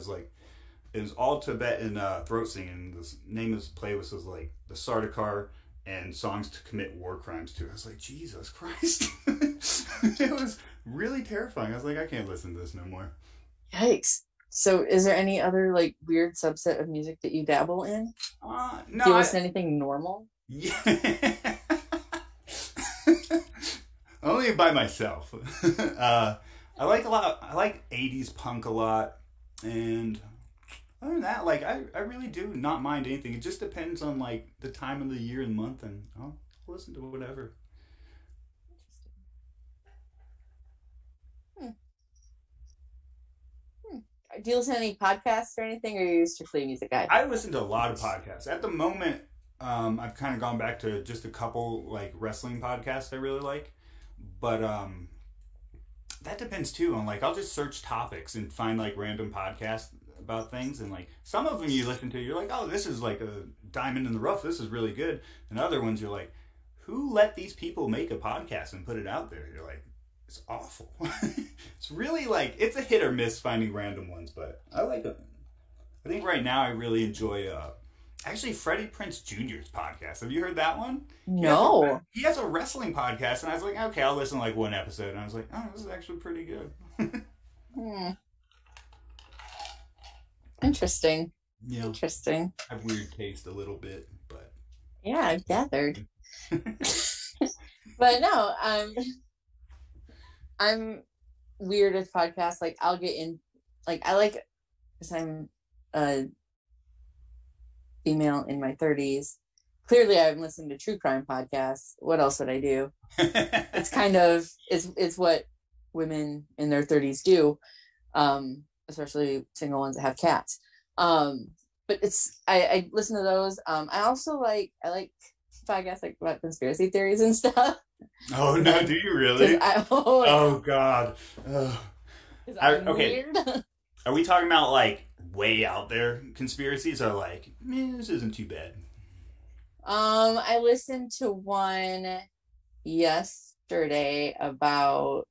was all Tibetan throat singing. The name of his playlist was, like, the Sardaukar and songs to commit war crimes to. I was like, Jesus Christ. It was really terrifying. I was like, I can't listen to this no more. Yikes. So is there any other, like, weird subset of music that you dabble in? No. Do you listen to anything normal? Yeah. Only by myself. I like 80s punk a lot. And other than that, like, I really do not mind anything. It just depends on, like, the time of the year and month, and I'll listen to whatever. Interesting. Do you listen to any podcasts or anything, or are you strictly a music guy? I listen to a lot of podcasts. At the moment, I've kind of gone back to just a couple, like, wrestling podcasts I really like. But that depends, too, on, like, I'll just search topics and find, like, random podcasts about things. And, like, some of them you listen to, you're like, oh, this is, like, a diamond in the rough. This is really good. And other ones, you're like, who let these people make a podcast and put it out there? You're like, it's awful. It's really, like, it's a hit or miss finding random ones, but I like them. I think right now I really enjoy, actually, Freddie Prinze Jr.'s podcast. Have you heard that one? No. He has a wrestling podcast, and I was like, okay, I'll listen to, like, one episode. And I was like, oh, this is actually pretty good. Interesting. Yeah. Interesting. I have weird taste a little bit, but... Yeah, I've gathered. But no, I'm weird with podcasts. Like, I'll get in... Like, I like... Because I'm... female in my 30s. Clearly I've listened to true crime podcasts. What else would I do? It's kind of it's what women in their 30s do, especially single ones that have cats. But it's I listen to those. I also like podcasts like about conspiracy theories and stuff. Oh no, do you really? Oh god. Ugh. Okay. Weird. Are we talking about like way out there conspiracies are like, man, this isn't too bad? I listened to one yesterday about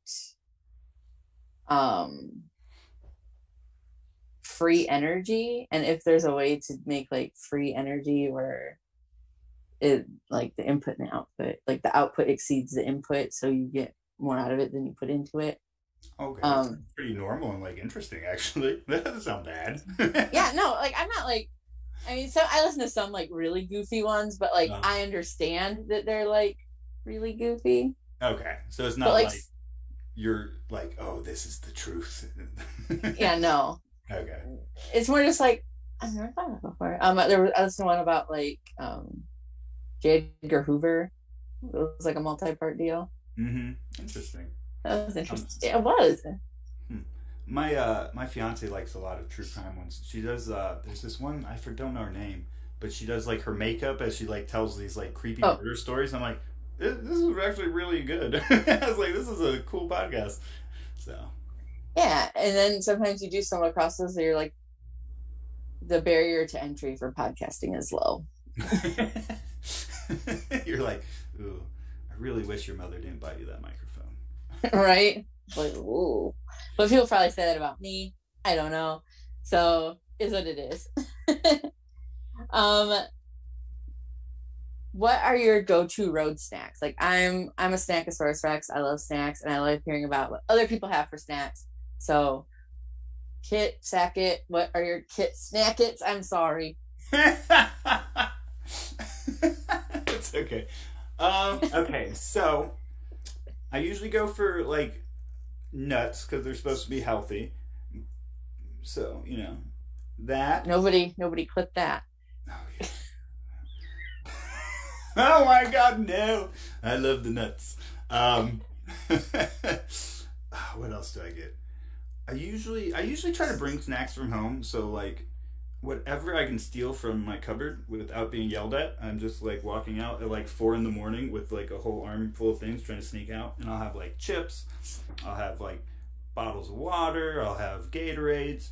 free energy, and if there's a way to make like free energy where it like the input and output, like the output exceeds the input, so you get more out of it than you put into it. Okay, that's pretty normal and like interesting actually. That doesn't sound bad. Yeah, no, like I'm not like, I mean, so I listen to some like really goofy ones, but like I understand that they're like really goofy. Okay, so it's not but, like you're like, oh, this is the truth. Yeah, no. Okay, it's more just like I've never thought of it before. There was I listened to one about like J. Edgar Hoover. It was like a multi-part deal. Interesting. That was interesting. It was. My my fiance likes a lot of true crime ones. She does. There's this one I don't know her name, but she does like her makeup as she like tells these like creepy murder stories. I'm like, this is actually really good. I was like, this is a cool podcast. So. Yeah, and then sometimes you do stumble across those, and you're like, the barrier to entry for podcasting is low. You're like, ooh, I really wish your mother didn't buy you that microphone. Right? Like, ooh. But people probably say that about me. I don't know. So, is what it is. What are your go-to road snacks? Like, I'm a snackosaurus rex. I love snacks, and I love hearing about what other people have for snacks. So, Kit Sackett, what are your Kit Snackets? I'm sorry. It's okay. Okay, so... I usually go for, like, nuts, because they're supposed to be healthy. So, you know, that. Nobody clip that. Oh, yeah. Oh, my God, no. I love the nuts. What else do I get? I usually try to bring snacks from home, so, like, whatever I can steal from my cupboard without being yelled at, I'm just like walking out at like 4 in the morning with like a whole arm full of things trying to sneak out. And I'll have like chips, I'll have like bottles of water, I'll have Gatorades,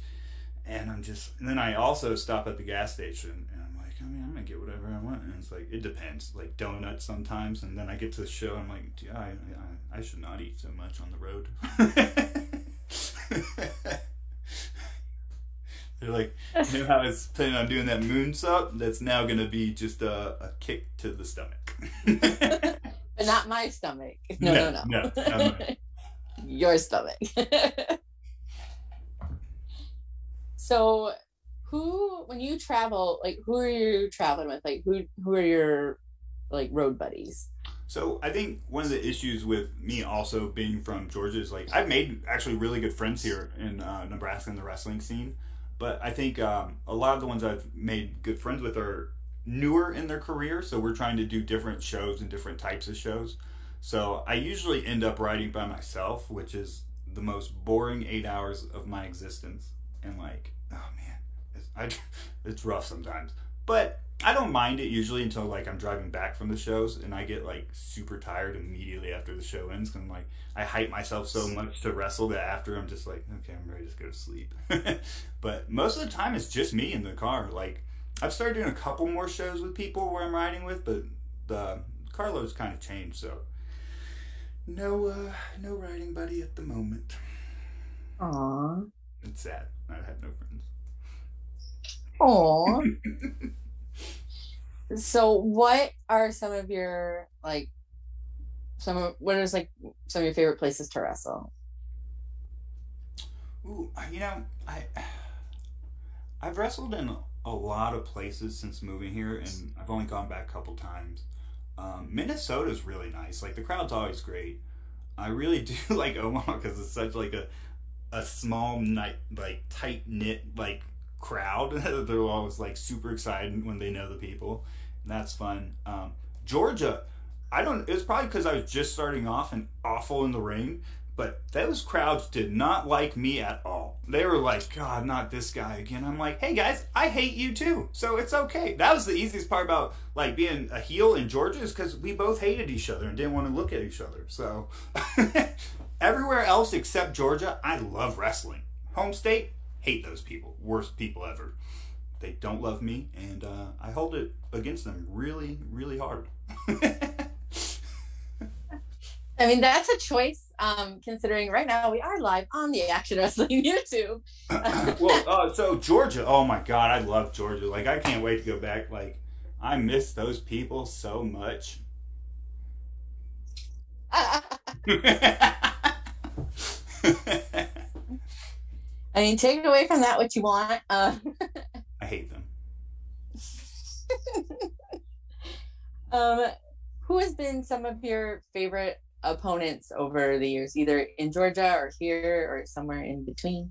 and then I also stop at the gas station and I'm like, I mean, I'm gonna get whatever I want. And it's like, it depends, like donuts sometimes. And then I get to the show and I'm like, yeah, I should not eat so much on the road. They're like, you know how I was planning on doing that moonsault? That's now going to be just a kick to the stomach. But not my stomach. No. Your stomach. So, when you travel, like, who are you traveling with? Like, who are your, like, road buddies? So I think one of the issues with me also being from Georgia is, like, I've made actually really good friends here in Nebraska in the wrestling scene. But I think a lot of the ones I've made good friends with are newer in their career. So we're trying to do different shows and different types of shows. So I usually end up writing by myself, which is the most boring 8 hours of my existence. And, like, oh, man, it's rough sometimes. But I don't mind it usually until, like, I'm driving back from the shows and I get, like, super tired immediately after the show ends. Cause I'm like, I hype myself so much to wrestle that after I'm just like, okay, I'm ready to just go to sleep. But most of the time it's just me in the car. Like, I've started doing a couple more shows with people where I'm riding with, but the car load's kind of changed. So no riding buddy at the moment. Aww. It's sad. I have no friends. Aww. So what are some of your, like, some of your favorite places to wrestle? Ooh, you know, I've wrestled in a lot of places since moving here, and I've only gone back a couple times. Minnesota's really nice. Like, the crowd's always great. I really do like Omaha because it's such, like, a small, like, tight-knit, like, crowd. They're always, like, super excited when they know the people, and that's fun. Georgia, it's probably because I was just starting off and awful in the ring, but those crowds did not like me at all. They were like, God, not this guy again. I'm like, hey guys, I hate you too, so it's okay. That was the easiest part about, like, being a heel in Georgia, is because we both hated each other and didn't want to look at each other. So everywhere else except Georgia, I love wrestling. Home state, hate those people. Worst people ever. They don't love me, and I hold it against them really, really hard. I mean, that's a choice, considering right now we are live on the Action Wrestling YouTube. Well, so Georgia, oh my God, I love Georgia. Like, I can't wait to go back. Like, I miss those people so much. I mean, take away from that what you want. I hate them. Who has been some of your favorite opponents over the years, either in Georgia or here or somewhere in between?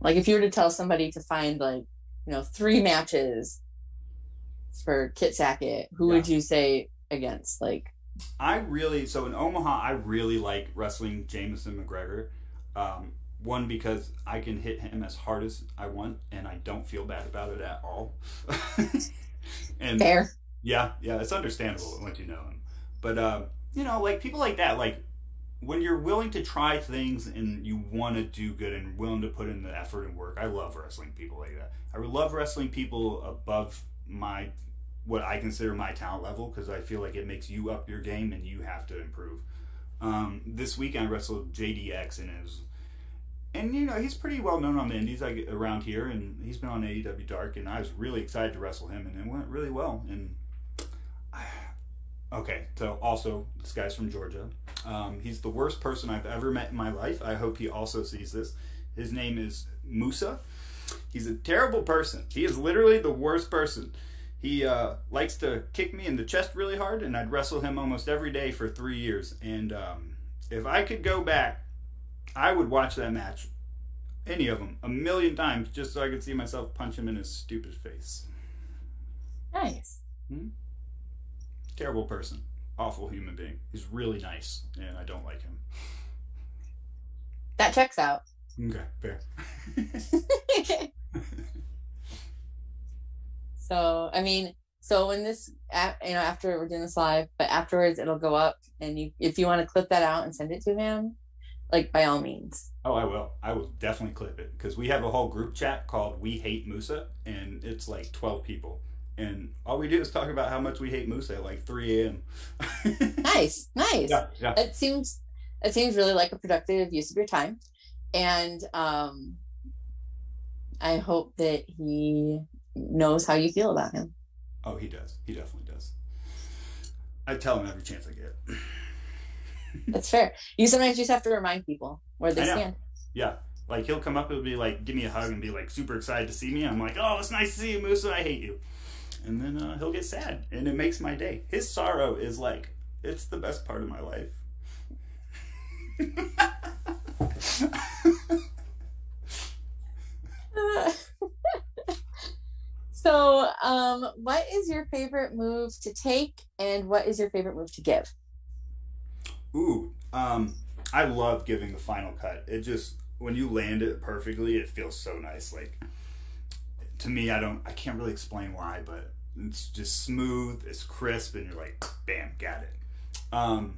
Like, if you were to tell somebody to find, like, you know, 3 matches for Kit Sackett, who would you say against? Like, so in Omaha, I really like wrestling Jameson McGregor. One, because I can hit him as hard as I want, and I don't feel bad about it at all. And fair. Yeah, it's understandable once you know him. But, you know, like, people like that, like, when you're willing to try things and you want to do good and willing to put in the effort and work, I love wrestling people like that. I love wrestling people above what I consider my talent level, because I feel like it makes you up your game and you have to improve. This weekend I wrestled JDX, and you know, he's pretty well known on the indies around here, and he's been on AEW Dark, and I was really excited to wrestle him, and it went really well. And okay, so also, this guy's from Georgia. He's the worst person I've ever met in my life. I hope he also sees this. His name is Musa. He's a terrible person. He is literally the worst person. He likes to kick me in the chest really hard, and I'd wrestle him almost every day for 3 years. And if I could go back, I would watch that match, any of them, 1,000,000 times, just so I could see myself punch him in his stupid face. Nice. Terrible person. Awful human being. He's really nice, and I don't like him. That checks out. Okay, fair. So, I mean, so when this, after we're doing this live, but afterwards it'll go up, and if you want to clip that out and send it to him, like, by all means. Oh, I will. I will definitely clip it, because we have a whole group chat called We Hate Musa, and it's like 12 people. And all we do is talk about how much we hate Musa at like 3 a.m. Nice, nice. Yeah. It seems really like a productive use of your time. And I hope that he knows how you feel about him. Oh, he does. He definitely does. I tell him every chance I get. That's fair. You sometimes just have to remind people where they stand. Yeah. Like, he'll come up and be like, give me a hug and be like super excited to see me. I'm like, oh, it's nice to see you, Musa. I hate you. and then he'll get sad, and it makes my day. His sorrow is like, it's the best part of my life. So, what is your favorite move to take, and what is your favorite move to give? Ooh, I love giving the final cut. It just, when you land it perfectly, it feels so nice. Like, to me, I can't really explain why, but it's just smooth, it's crisp, and you're like, bam, got it.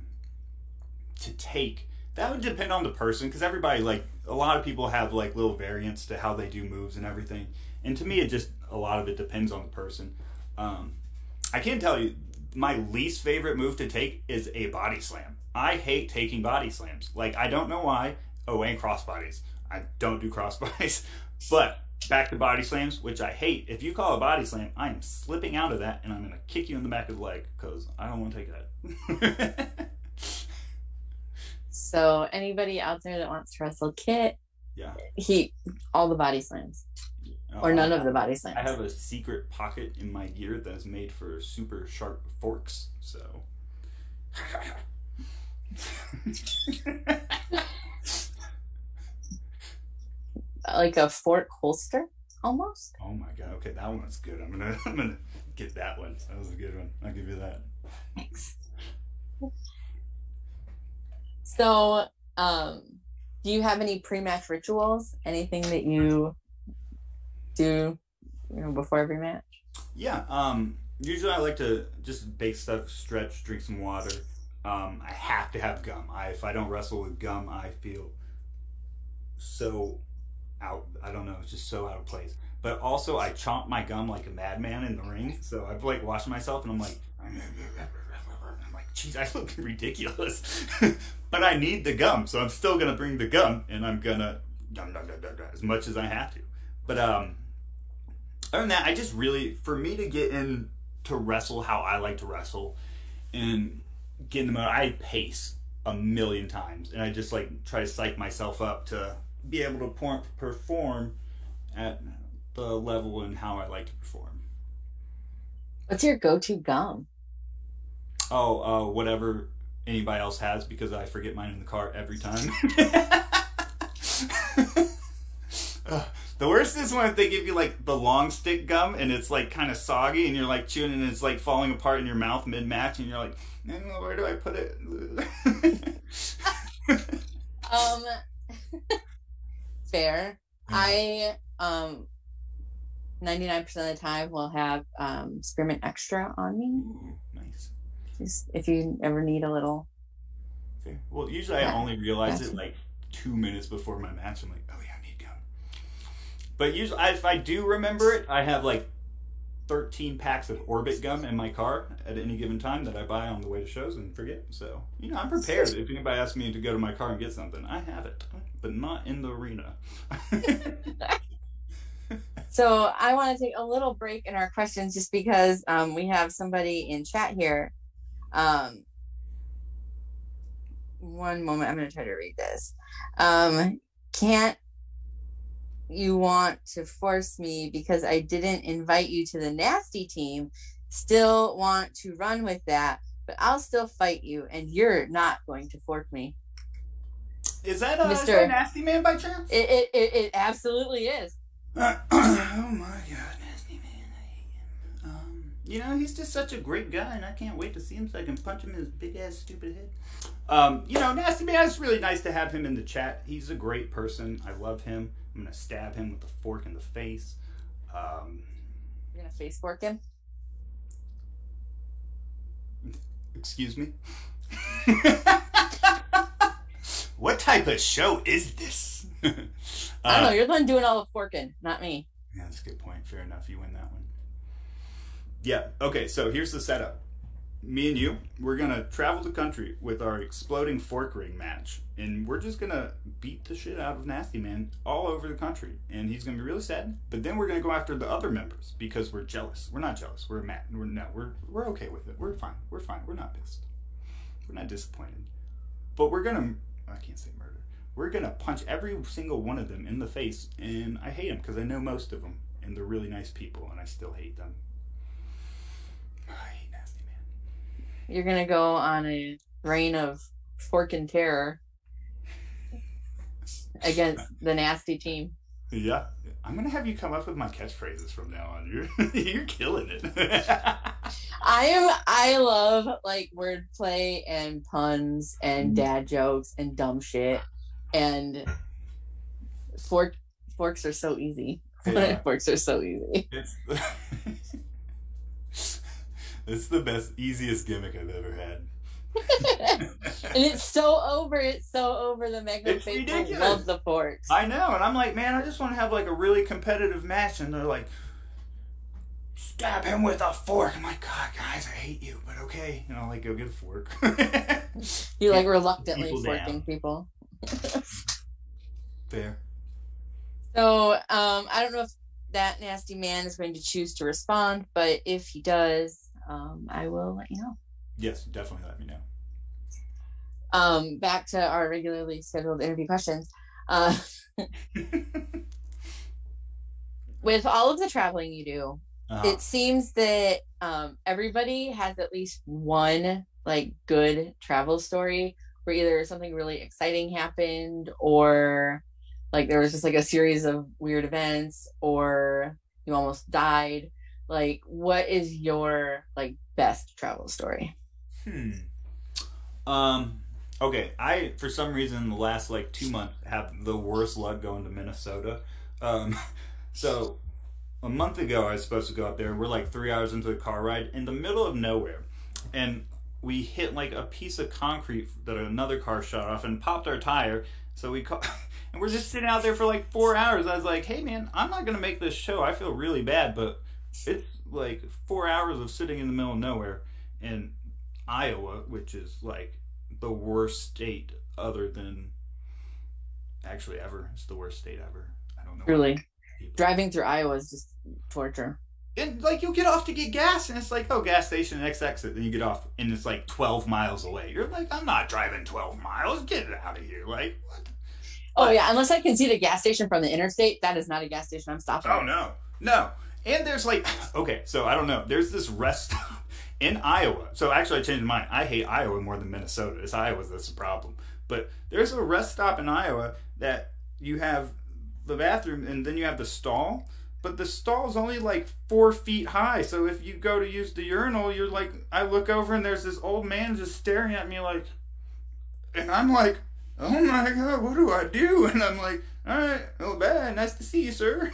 To take, that would depend on the person, because everybody, like, a lot of people have, like, little variants to how they do moves and everything. And to me, it just, a lot of it depends on the person. I can tell you, my least favorite move to take is a body slam. I hate taking body slams. Like, I don't know why. Oh, and crossbodies. I don't do crossbodies. But back to body slams, which I hate. If you call a body slam, I'm slipping out of that, and I'm going to kick you in the back of the leg, because I don't want to take that. So anybody out there that wants to wrestle Kit, yeah, all the body slams. Or none of the body slams. I have a secret pocket in my gear that's made for super sharp forks, so. Like a fork holster, almost? Oh my god, okay, that one's good. I'm gonna get that one. That was a good one. I'll give you that. Thanks. So, do you have any pre-match rituals? Anything that you do, you know, before every match? Yeah, usually I like to just bake stuff, stretch, drink some water. I have to have gum. If I don't wrestle with gum, I feel so out. I don't know, it's just so out of place. But also, I chomp my gum like a madman in the ring. So I've like washed myself, and I'm like, jeez, I look ridiculous. But I need the gum, so I'm still gonna bring the gum, and I'm gonna as much as I have to. But other than that, I just really, for me to get in to wrestle how I like to wrestle and get in the mode, I pace a million times, and I just like try to psych myself up to be able to perform at the level and how I like to perform. What's your go-to gum? Oh, whatever anybody else has, because I forget mine in the car every time. The worst is when they give you like the long stick gum, and it's like kind of soggy, and you're like chewing, and it's like falling apart in your mouth mid-match, and you're like, where do I put it? Fair. Mm-hmm. I 99% of the time will have Spearmint Extra on me. Ooh, nice. Just if you ever need a little. Fair. Well, usually I only realize it like 2 minutes before my match. I'm like, oh yeah. But usually, if I do remember it, I have like 13 packs of Orbit gum in my car at any given time that I buy on the way to shows and forget. So, you know, I'm prepared. If anybody asks me to go to my car and get something, I have it, but not in the arena. So I want to take a little break in our questions just because we have somebody in chat here. One moment. I'm going to try to read this. Can't you want to force me because I didn't invite you to the nasty team, still want to run with that, but I'll still fight you, and you're not going to fork me. Is that a nasty man by chance? It absolutely is. Oh my god, nasty man, I hate him. You know, he's just such a great guy, and I can't wait to see him so I can punch him in his big ass stupid head. You know, nasty man, it's really nice to have him in the chat. He's a great person. I love him. I'm going to stab him with a fork in the face. You're going to face fork him? Excuse me? What type of show is this? I don't know. You're the one doing all the forking, not me. Yeah, that's a good point. Fair enough. You win that one. Yeah. Okay, so here's the setup. Me and you, we're going to travel the country with our exploding fork ring match. And we're just going to beat the shit out of Nasty Man all over the country. And he's going to be really sad. But then we're going to go after the other members because we're jealous. We're not jealous. We're mad. We're okay with it. We're fine. We're fine. We're not pissed. We're not disappointed. But we're going to, I can't say murder. We're going to punch every single one of them in the face. And I hate them because I know most of them. And they're really nice people. And I still hate them. You're going to go on a reign of fork and terror against the nasty team. Yeah. I'm going to have you come up with my catchphrases from now on. You're killing it. I love like wordplay and puns and dad jokes and dumb shit. And forks are so easy. Yeah. Forks are so easy. It's the best, easiest gimmick I've ever had. And it's so over the Magnum faithful love the forks. I know, and I'm like, man, I just want to have like a really competitive match, and they're like, stab him with a fork. I'm like, God, guys, I hate you, but okay. And I'll like go get a fork. You like reluctantly people forking down. People. Fair. So I don't know if that nasty man is going to choose to respond, but if he does, I will let you know. Yes, definitely let me know. Back to our regularly scheduled interview questions. With all of the traveling you do, it seems that everybody has at least one like good travel story where either something really exciting happened, or like there was just like a series of weird events, or you almost died. Like, what is your like best travel story? Okay, I for some reason the last like 2 months have the worst luck going to Minnesota. So a month ago I was supposed to go up there. We're like 3 hours into the car ride in the middle of nowhere, and we hit like a piece of concrete that another car shot off and popped our tire. So we and we're just sitting out there for like 4 hours. I was like, hey man, I'm not gonna make this show. I feel really bad, but it's like 4 hours of sitting in the middle of nowhere in Iowa, which is like the worst state other than actually ever. It's the worst state ever. I don't know. Really? Driving through Iowa is just torture. And like you'll get off to get gas and it's like, oh, gas station, next exit. Then you get off and it's like 12 miles away. You're like, I'm not driving 12 miles. Get it out of here. Like, what? Oh, yeah. Unless I can see the gas station from the interstate, that is not a gas station I'm stopping. Oh, no. No. And there's like, okay, so I don't know. There's this rest stop in Iowa. So actually I changed my mind. I hate Iowa more than Minnesota. It's Iowa that's the problem. But there's a rest stop in Iowa that you have the bathroom and then you have the stall. But the stall's only like 4 feet high. So if you go to use the urinal, you're like, I look over and there's this old man just staring at me like, and I'm like, oh my God, what do I do? And I'm like, all right, well, bye. Nice to see you, sir.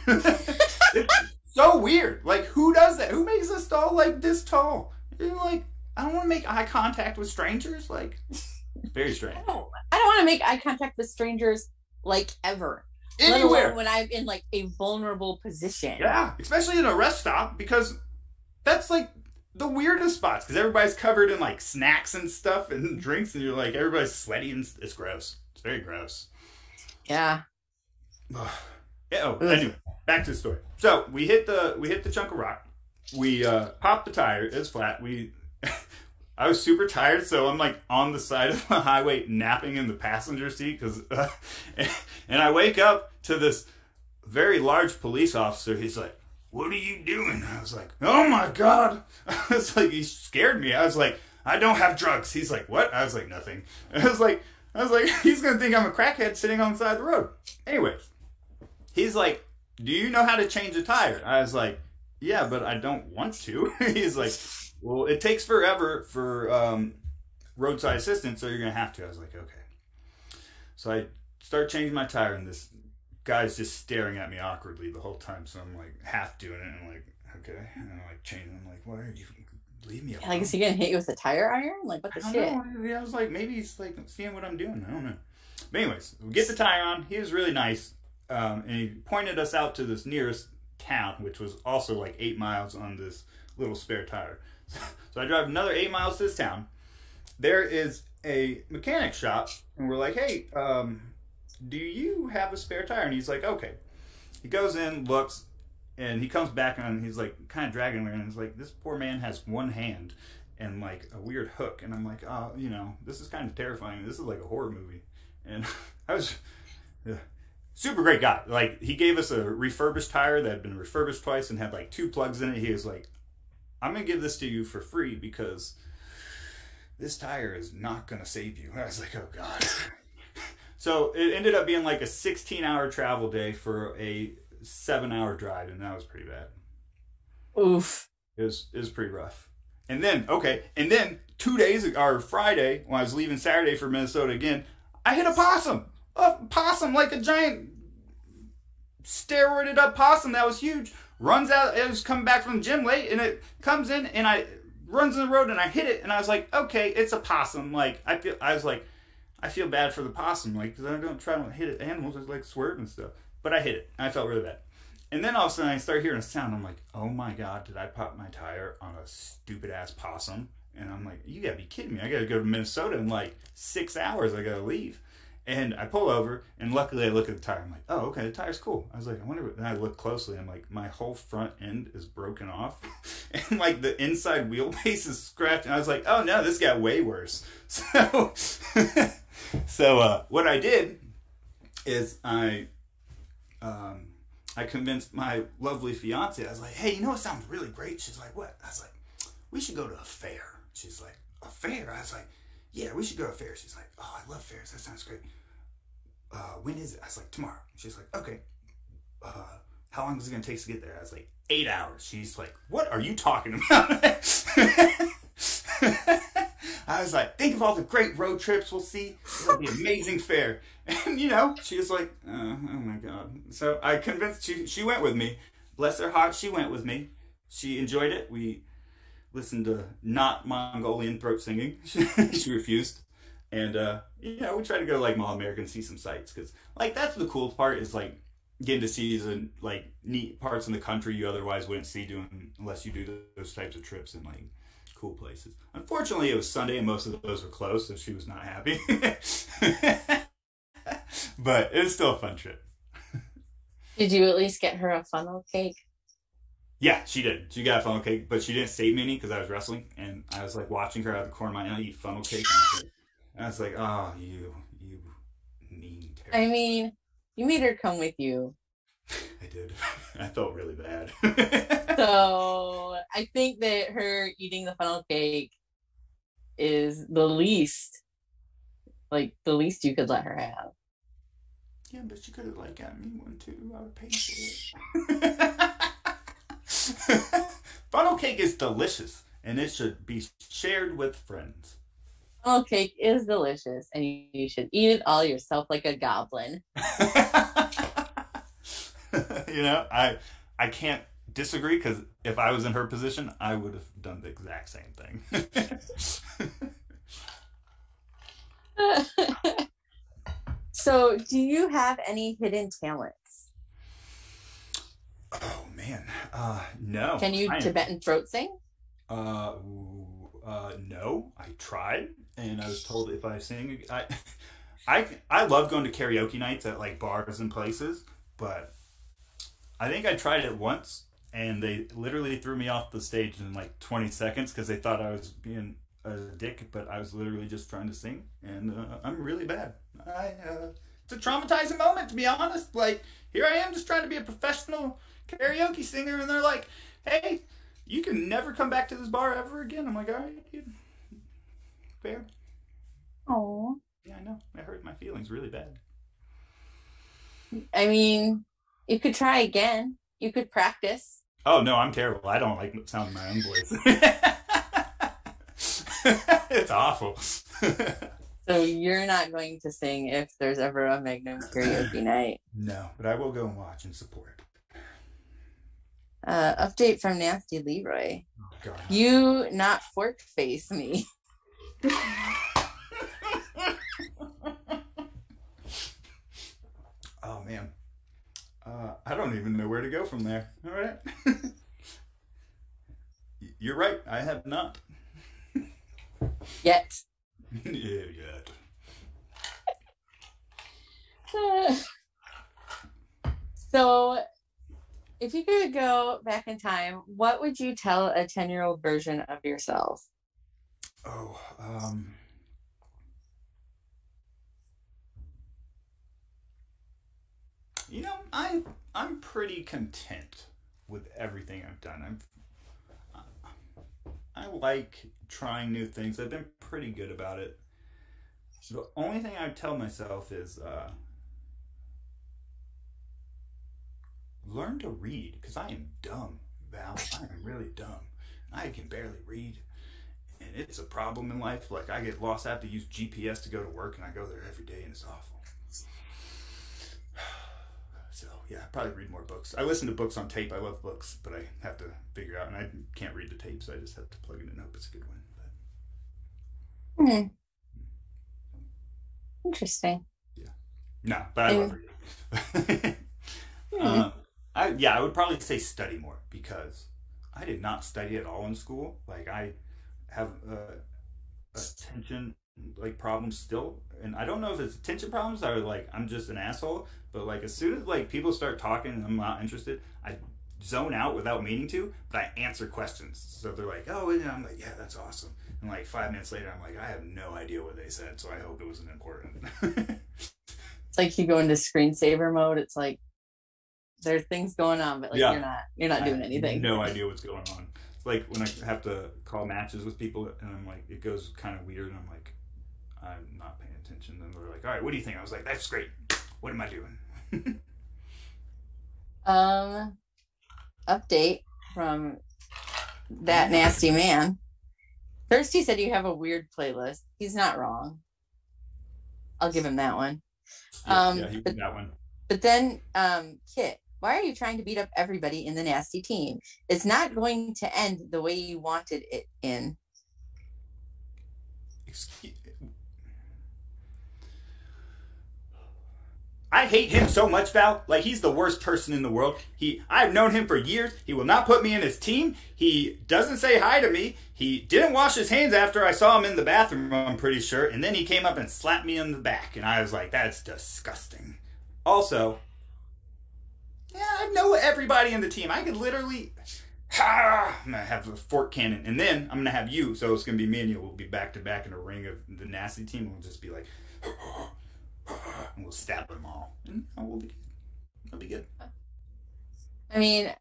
So weird. Like, who does that? Who makes a stall like this tall? And like, I don't want to make eye contact with strangers. Like, very strange. I don't want to make eye contact with strangers like ever. Anywhere. Let alone when I'm in like a vulnerable position. Yeah, especially in a rest stop, because that's like the weirdest spots, because everybody's covered in like snacks and stuff and drinks, and you're like, everybody's sweaty and it's gross. It's very gross. Yeah. Anyway, back to the story. So we hit the chunk of rock. We popped the tire. It's flat. I was super tired, so I'm like on the side of the highway napping in the passenger seat, because and I wake up to this very large police officer. He's like, "What are you doing?" I was like, "Oh my God!" I was like, he scared me. I was like, "I don't have drugs." He's like, "What?" I was like, "Nothing." I was like, he's gonna think I'm a crackhead sitting on the side of the road. Anyway. He's like, do you know how to change a tire? I was like, yeah, but I don't want to. He's like, well, it takes forever for roadside assistance, so you're going to have to. I was like, okay. So I start changing my tire, and this guy's just staring at me awkwardly the whole time. So I'm like half doing it, and I'm like, okay. And I'm like changing. I'm like, why are you? Leave me alone. Like, is he going to hit you with a tire iron? Like, what the shit? Know. I was like, maybe he's like seeing what I'm doing. I don't know. But anyways, we get the tire on. He was really nice. And he pointed us out to this nearest town, which was also like 8 miles on this little spare tire. So I drive another 8 miles to this town. There is a mechanic shop, and we're like, hey, do you have a spare tire? And he's like, okay. He goes in, looks, and he comes back, and he's like kind of dragging me, and he's like, this poor man has one hand and like a weird hook. And I'm like, oh, you know, this is kind of terrifying. This is like a horror movie. And I was... super great guy. Like, he gave us a refurbished tire that had been refurbished twice and had like 2 plugs in it. He was like, I'm going to give this to you for free because this tire is not going to save you. And I was like, oh, God. So it ended up being like a 16-hour travel day for a 7-hour drive, and that was pretty bad. Oof. It was pretty rough. And then, okay, and then 2 days, or Friday, when I was leaving Saturday for Minnesota again, I hit a possum. A possum, like a giant steroided up possum that was huge. Runs out, it was coming back from the gym late, and it comes in, and I runs in the road, and I hit it, and I was like, okay, it's a possum. Like, I feel bad for the possum, like, because I don't try to hit animals, I like swerve and stuff. But I hit it, and I felt really bad. And then all of a sudden, I start hearing a sound. I'm like, oh my God, did I pop my tire on a stupid-ass possum? And I'm like, you gotta be kidding me. I gotta go to Minnesota in like 6 hours. I gotta leave. And I pull over, and luckily I look at the tire. I'm like, oh, okay, the tire's cool. I was like, I wonder what... And I look closely, I'm like, my whole front end is broken off. And, like, the inside wheelbase is scratched. And I was like, oh, no, this got way worse. So, what I did is I convinced my lovely fiancée. I was like, hey, you know what sounds really great? She's like, what? I was like, we should go to a fair. She's like, a fair? I was like, yeah, we should go to a fair. She's like, oh, I love fairs. That sounds great. When is it? I was like, tomorrow. She's like, okay. How long is it going to take to get there? I was like, 8 hours. She's like, what are you talking about? I was like, think of all the great road trips we'll see. It'll be an amazing fair. And, you know, she was like, oh my God. So I convinced, she went with me. Bless her heart, she went with me. She enjoyed it. We listened to not Mongolian throat singing. She refused. And, you know, we tried to go to, like, Mall America and see some sights. Because, like, that's the cool part is, like, getting to see these, like, neat parts in the country you otherwise wouldn't see unless you do those types of trips and, like, cool places. Unfortunately, it was Sunday and most of those were closed, so she was not happy. But it was still a fun trip. Did you at least get her a funnel cake? Yeah, she did. She got a funnel cake, but she didn't save me any because I was wrestling, and I was, like, watching her out of the corner of my eye eat funnel cake. And I was like, oh, you mean terrible. I mean, you made her come with you. I did. I felt really bad. So, I think that her eating the funnel cake is the least you could let her have. Yeah, but she could have, like, got me one, too. I would pay for it. Funnel cake is delicious, and it should be shared with friends. Funnel cake is delicious, and you should eat it all yourself like a goblin. You know, I can't disagree, because if I was in her position, I would have done the exact same thing. So, do you have any hidden talents? Oh, man. No. Can you Tibetan throat sing? No. I tried, and I was told if I sing... I love going to karaoke nights at, like, bars and places, but I think I tried it once, and they literally threw me off the stage in, like, 20 seconds because they thought I was being a dick, but I was literally just trying to sing, and I'm really bad. It's a traumatizing moment, to be honest. Like, here I am just trying to be a professional karaoke singer, and they're like, hey, you can never come back to this bar ever again. I'm like, all right, dude. Fair. Aw. Yeah, I know. I hurt my feelings really bad. I mean... You could try again. You could practice. Oh, no, I'm terrible. I don't like the sound of my own voice. It's awful. So you're not going to sing if there's ever a Magnum karaoke night? No, but I will go and watch and support. Update from Nasty Leroy. Oh, God. You not fork face me. Oh, man. I don't even know where to go from there. All right. You're right. I have not. Yet. Yeah, yet. So, if you could go back in time, what would you tell a 10-year-old version of yourself? Oh, you know, I'm pretty content with everything I've done. I'm I like trying new things. I've been pretty good about it. The only thing I tell myself is learn to read, because I am dumb, Val. I am really dumb. I can barely read, and it's a problem in life. Like, I get lost. I have to use GPS to go to work, and I go there every day, and it's awful. So, yeah, I probably read more books. I listen to books on tape. I love books, but I have to figure out, and I can't read the tape, so I just have to plug it in and hope it's a good one. But... Hmm. Interesting. Yeah. No, but I love reading. I would probably say study more, because I did not study at all in school. Like, I have attention problems still, and I don't know if it's attention problems or like I'm just an asshole, but like as soon as like people start talking and I'm not interested, I zone out without meaning to, but I answer questions. So they're like, oh, and I'm like, yeah, that's awesome. And like 5 minutes later, I'm like, I have no idea what they said, so I hope it wasn't important. It's like you go into screensaver mode. It's like, there are things going on, but like you're not doing anything. No idea what's going on. It's like when I have to call matches with people, and I'm like, it goes kind of weird, and I'm like, I'm not paying attention. And they're like, all right, what do you think? I was like, that's great. What am I doing? Update from that nasty man. Thirsty said you have a weird playlist. He's not wrong. I'll give him that one. Yeah, he did that one. But then, Kit, why are you trying to beat up everybody in the nasty team? It's not going to end the way you wanted it in. Excuse me. I hate him so much, Val. Like, he's the worst person in the world. I've known him for years. He will not put me in his team. He doesn't say hi to me. He didn't wash his hands after I saw him in the bathroom, I'm pretty sure. And then he came up and slapped me in the back. And I was like, that's disgusting. Also, yeah, I know everybody in the team. I could literally... I'm going to have a fork cannon. And then I'm going to have you. So it's going to be me and you. We'll be back-to-back in a ring of the nasty team. We'll just be like... and we'll stab them all. And we'll be good. It'll be good. I mean,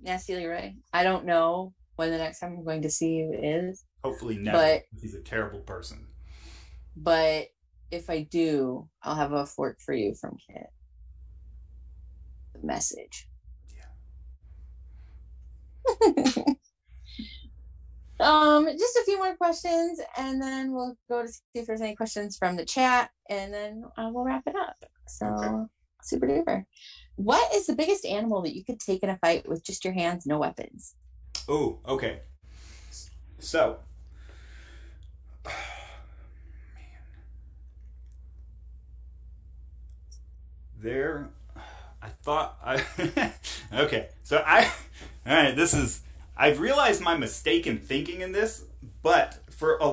Nasty Leroy, I don't know when the next time I'm going to see you is. Hopefully never. But he's a terrible person. But... if I do, I'll have a fork for you from Kit. The message. Yeah. Just a few more questions, and then we'll go to see if there's any questions from the chat, and then we'll wrap it up. So, okay. Super duper. What is the biggest animal that you could take in a fight with just your hands, no weapons? Oh, okay. So... I've realized my mistaken thinking in this, but for a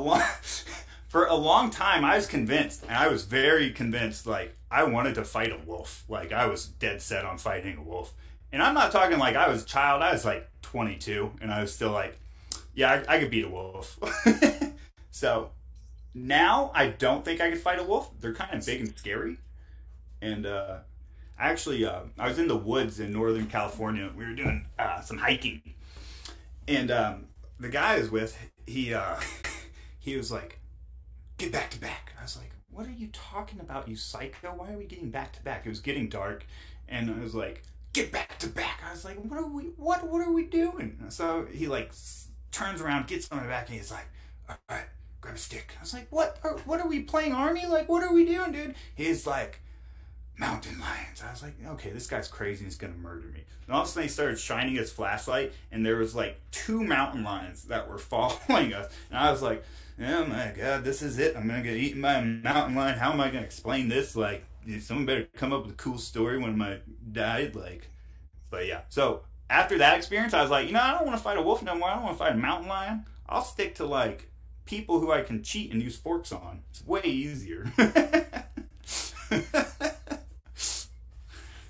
long time I was convinced, and I was very convinced, like I wanted to fight a wolf. Like I was dead set on fighting a wolf. And I'm not talking like I was a child, I was like 22, and I was still like, yeah, I could beat a wolf. So now I don't think I could fight a wolf. They're kind of big and scary. And actually, I was in the woods in Northern California. We were doing some hiking, and the guy I was with, he was like, "Get back to back." I was like, "What are you talking about, you psycho? Why are we getting back to back?" It was getting dark, and I was like, "Get back to back." I was like, "What are we? What are we doing?" So he like turns around, gets on my back, and he's like, "All right, grab a stick." I was like, "What are we playing army? Like, what are we doing, dude?" He's like, "Mountain lions." I was like, okay, this guy's crazy. He's going to murder me. And all of a sudden, he started shining his flashlight, and there was like 2 mountain lions that were following us. And I was like, oh my God, this is it. I'm going to get eaten by a mountain lion. How am I going to explain this? Like, someone better come up with a cool story when I died. Like, but yeah. So after that experience, I was like, you know, I don't want to fight a wolf no more. I don't want to fight a mountain lion. I'll stick to like people who I can cheat and use forks on. It's way easier.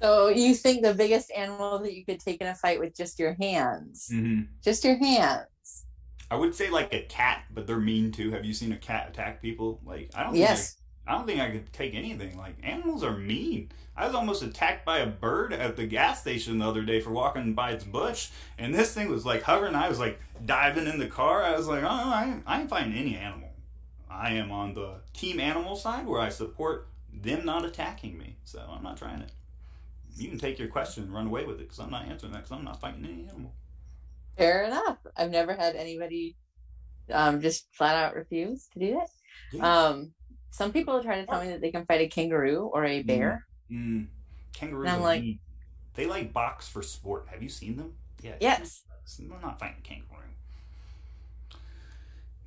So you think the biggest animal that you could take in a fight with just your hands? Mm-hmm. Just your hands. I would say like a cat, but they're mean too. Have you seen a cat attack people? Like I don't. Yes. I don't think I could take anything. Like, animals are mean. I was almost attacked by a bird at the gas station the other day for walking by its bush, and this thing was like hovering. I was like diving in the car. I was like, oh, I ain't fighting any animal. I am on the team animal side where I support them not attacking me, so I'm not trying it. You can take your question and run away with it, because I'm not answering that, because I'm not fighting any animal. Fair enough. I've never had anybody just flat out refuse to do that. Yeah. Some people are trying to tell me that they can fight a kangaroo or a bear. Kangaroos, and I'm like, they like box for sport. Have you seen them? Yeah. Yes. We're not fighting kangaroo.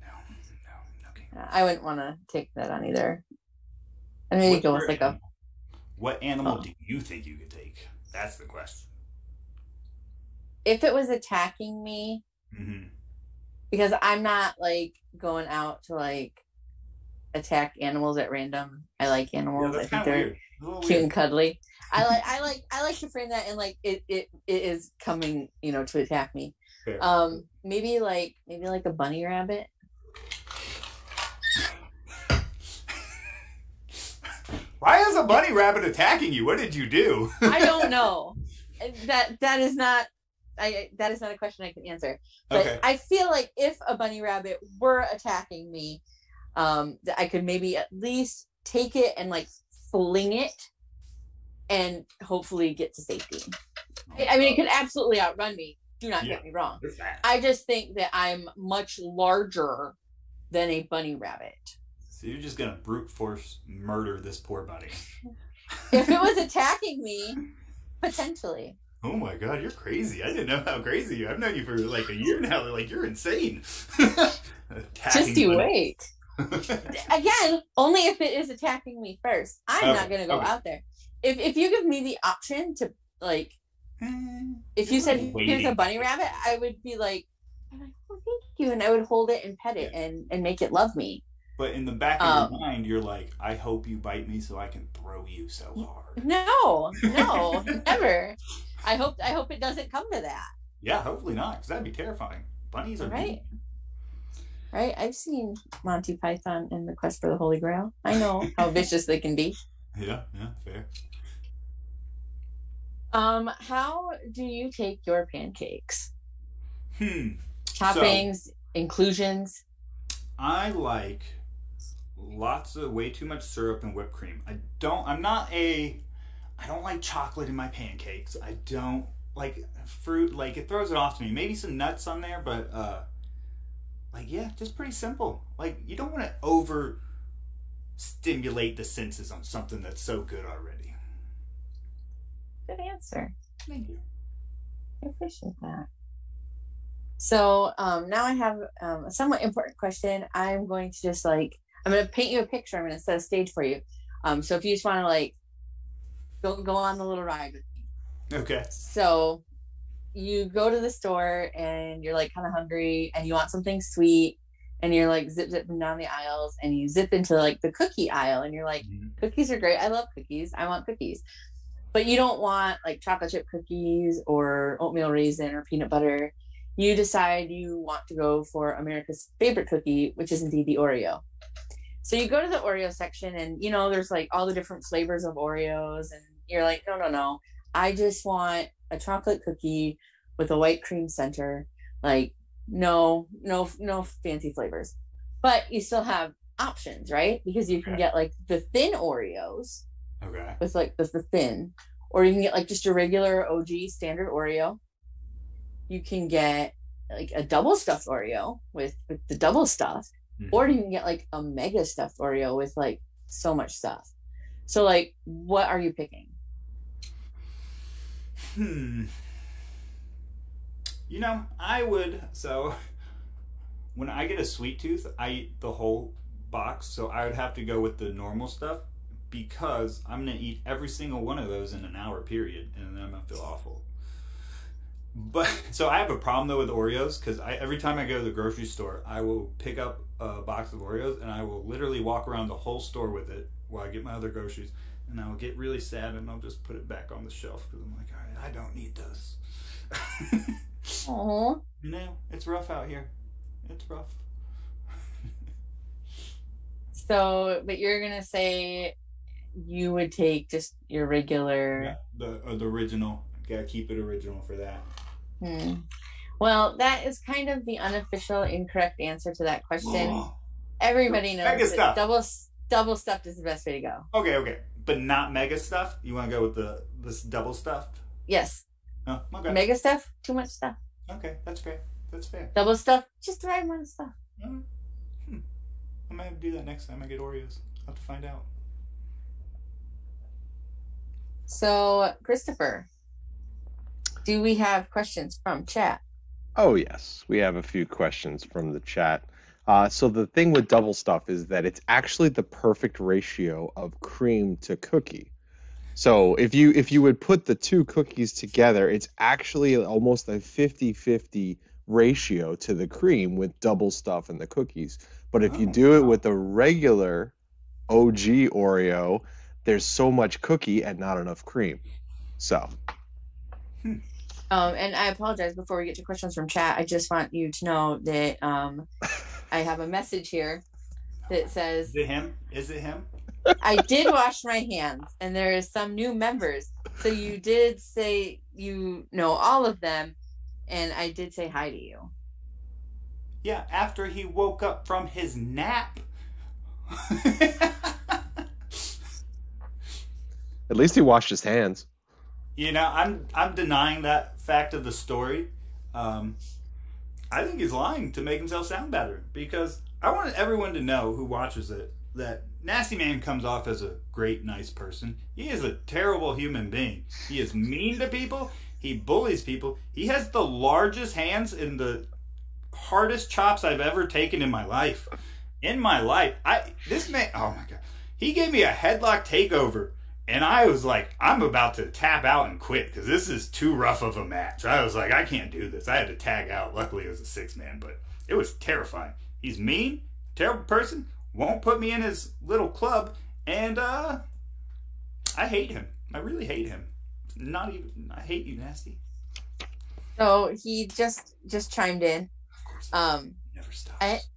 No kangaroo. I wouldn't want to take that on either. I mean, you go with like a... What animal do you think you could take? That's the question. If it was attacking me, because I'm not like going out to like attack animals at random. I like animals. Yeah, I think they're cute and cuddly. I like to frame that in like it is coming, you know, to attack me. Fair. Maybe like a bunny rabbit. Why is a bunny rabbit attacking you? What did you do? I don't know. That is not a question I can answer. But okay. I feel like if a bunny rabbit were attacking me, I could maybe at least take it and like fling it and hopefully get to safety. I mean, it could absolutely outrun me. Do not get me wrong. I just think that I'm much larger than a bunny rabbit. So you're just going to brute force murder this poor bunny. If it was attacking me, potentially. Oh my God, you're crazy. I didn't know how crazy you are. I've known you for like a year now. Like, you're insane. Just you wait. Again, only if it is attacking me first. I'm not going to go out there. If you give me the option to like, if you said here's a bunny rabbit, I would be like, oh, thank you. And I would hold it and pet it and make it love me. But in the back of your mind, you're like, I hope you bite me so I can throw you so hard. No, never. I hope it doesn't come to that. Yeah, hopefully not, because that'd be terrifying. Bunnies are mean. Right? I've seen Monty Python and the Quest for the Holy Grail. I know how vicious they can be. Yeah, fair. How do you take your pancakes? Toppings, inclusions. I like lots of way too much syrup and whipped cream. I don't like chocolate in my pancakes. I don't like fruit. Like, it throws it off to me. Maybe some nuts on there, but just pretty simple. Like, you don't want to over stimulate the senses on something that's so good already. Good answer. Thank you. I appreciate that. So now I have a somewhat important question. I'm going to paint you a picture. I'm going to set a stage for you. So if you just want to like go on the little ride with me. Okay. So you go to the store and you're like kind of hungry and you want something sweet and you're like zipping down the aisles and you zip into like the cookie aisle and you're like, cookies are great. I love cookies. I want cookies. But you don't want like chocolate chip cookies or oatmeal raisin or peanut butter. You decide you want to go for America's favorite cookie, which is indeed the Oreo. So you go to the Oreo section and, you know, there's like all the different flavors of Oreos and you're like, no. I just want a chocolate cookie with a white cream center. Like, no fancy flavors. But you still have options, right? Because you can get like the thin Oreos with like the thin, or you can get like just a regular OG standard Oreo. You can get like a double stuffed Oreo with the double stuff, or you can get like a mega stuffed Oreo with like so much stuff. So like, what are you picking? You know, when I get a sweet tooth, I eat the whole box. So I would have to go with the normal stuff because I'm going to eat every single one of those in an hour period. And then I'm going to feel awful. But so I have a problem though with Oreos, because every time I go to the grocery store, I will pick up a box of Oreos and I will literally walk around the whole store with it while I get my other groceries, and I will get really sad and I'll just put it back on the shelf because I'm like, all right, I don't need those. Aww. You know, it's rough out here. It's rough. So, but you're going to say you would take just your regular... Yeah, the original. Gotta keep it original for that. Hmm. Well, that is kind of the unofficial incorrect answer to that question. Oh. Everybody knows mega that stuff. Double stuffed is the best way to go. Okay. But not mega stuff? You want to go with this double stuffed? Yes. Oh, okay. Mega stuff? Too much stuff. Okay, that's fair. Double stuff? Just try one stuff. Mm-hmm. I might have to do that next time I get Oreos. I'll have to find out. So, Christopher, do we have questions from chat? Oh, yes. We have a few questions from the chat. So the thing with double stuff is that it's actually the perfect ratio of cream to cookie. So if you would put the two cookies together, it's actually almost a 50-50 ratio to the cream with double stuff and the cookies. But if you do it with the regular OG Oreo, there's so much cookie and not enough cream. So... and I apologize before we get to questions from chat. I just want you to know that I have a message here that says... Is it him? I did wash my hands, and there is some new members. So you did say you know all of them, and I did say hi to you. Yeah, after he woke up from his nap. At least he washed his hands. You know, I'm denying that fact of the story. I think he's lying to make himself sound better, because I want everyone to know who watches it that Nasty Man comes off as a great, nice person. He is a terrible human being. He is mean to people. He bullies people. He has the largest hands and the hardest chops I've ever taken in my life. This man, oh my God. He gave me a headlock takeover. And I was like, I'm about to tap out and quit because this is too rough of a match. I was like, I can't do this. I had to tag out. Luckily, it was a six-man, but it was terrifying. He's mean, terrible person, won't put me in his little club, and I hate him. I really hate him. I hate you, Nasty. So he just chimed in. Of course, he never stops.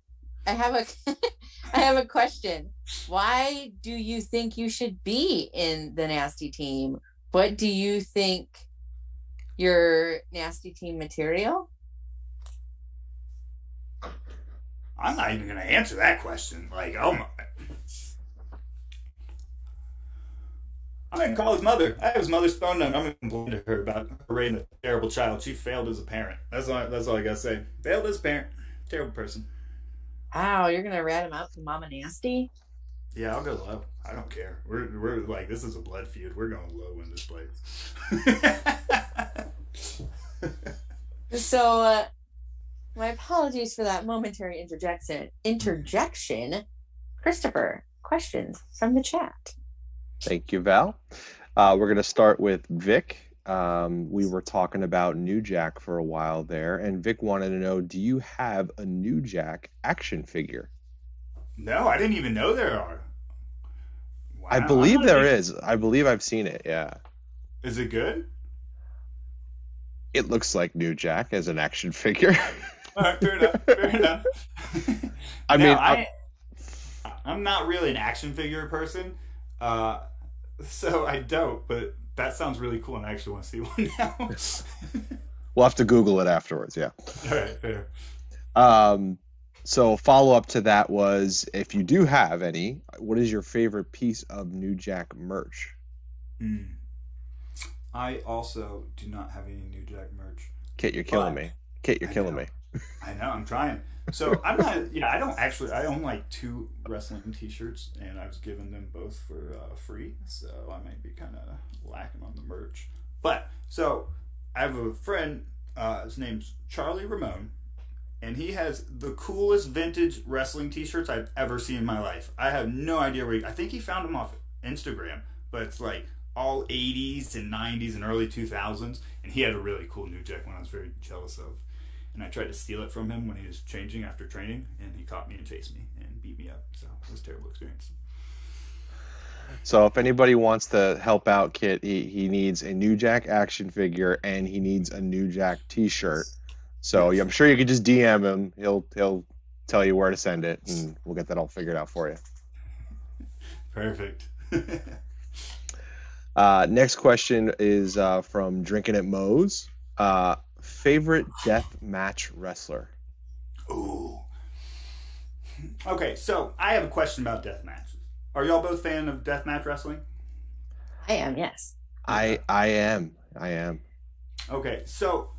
I have a question. Why do you think you should be in the Nasty Team? What do you think your Nasty Team material? I'm not even going to answer that question. Like, oh my. I'm going to call his mother. I have his mother's phone number. I'm going to complain to her about her raising a terrible child. She failed as a parent. That's all I got to say. Failed as a parent. Terrible person. Wow, you're gonna rat him out to Mama Nasty? Yeah, I'll go low. I don't care. We're like, this is a blood feud. We're going low in this place. So, my apologies for that momentary interjection. Christopher, questions from the chat. Thank you, Val. We're gonna start with Vic. We were talking about New Jack for a while there, and Vic wanted to know, do you have a New Jack action figure? No, I didn't even know there are. Wow. I believe there is. I believe I've seen it, yeah. Is it good? It looks like New Jack as an action figure. All right, fair enough. I mean, I'm not really an action figure person, so I don't, but... That sounds really cool, and I actually want to see one now. We'll have to Google it afterwards, yeah. All right, fair. So follow-up to that was, if you do have any, what is your favorite piece of New Jack merch? I also do not have any New Jack merch. Kit, you're killing me. I know, I'm trying. So I'm not, I own like 2 wrestling t-shirts, and I was giving them both for free, so I might be kind of lacking on the merch. But, so, I have a friend, his name's Charlie Ramon, and he has the coolest vintage wrestling t-shirts I've ever seen in my life. I have no idea I think he found them off Instagram, but it's like all 80s and 90s and early 2000s, and he had a really cool New Jack one I was very jealous of. And I tried to steal it from him when he was changing after training, and he caught me and chased me and beat me up. So it was a terrible experience. So if anybody wants to help out Kit, he needs a New Jack action figure and he needs a New Jack t-shirt. So I'm sure you could just DM him. He'll tell you where to send it, and we'll get that all figured out for you. Perfect. Next question is from Drinking at Moe's. Favorite death match wrestler? Ooh. Okay, so I have a question about death matches. Are y'all both fan of death match wrestling? I am, yes. I am. Okay, so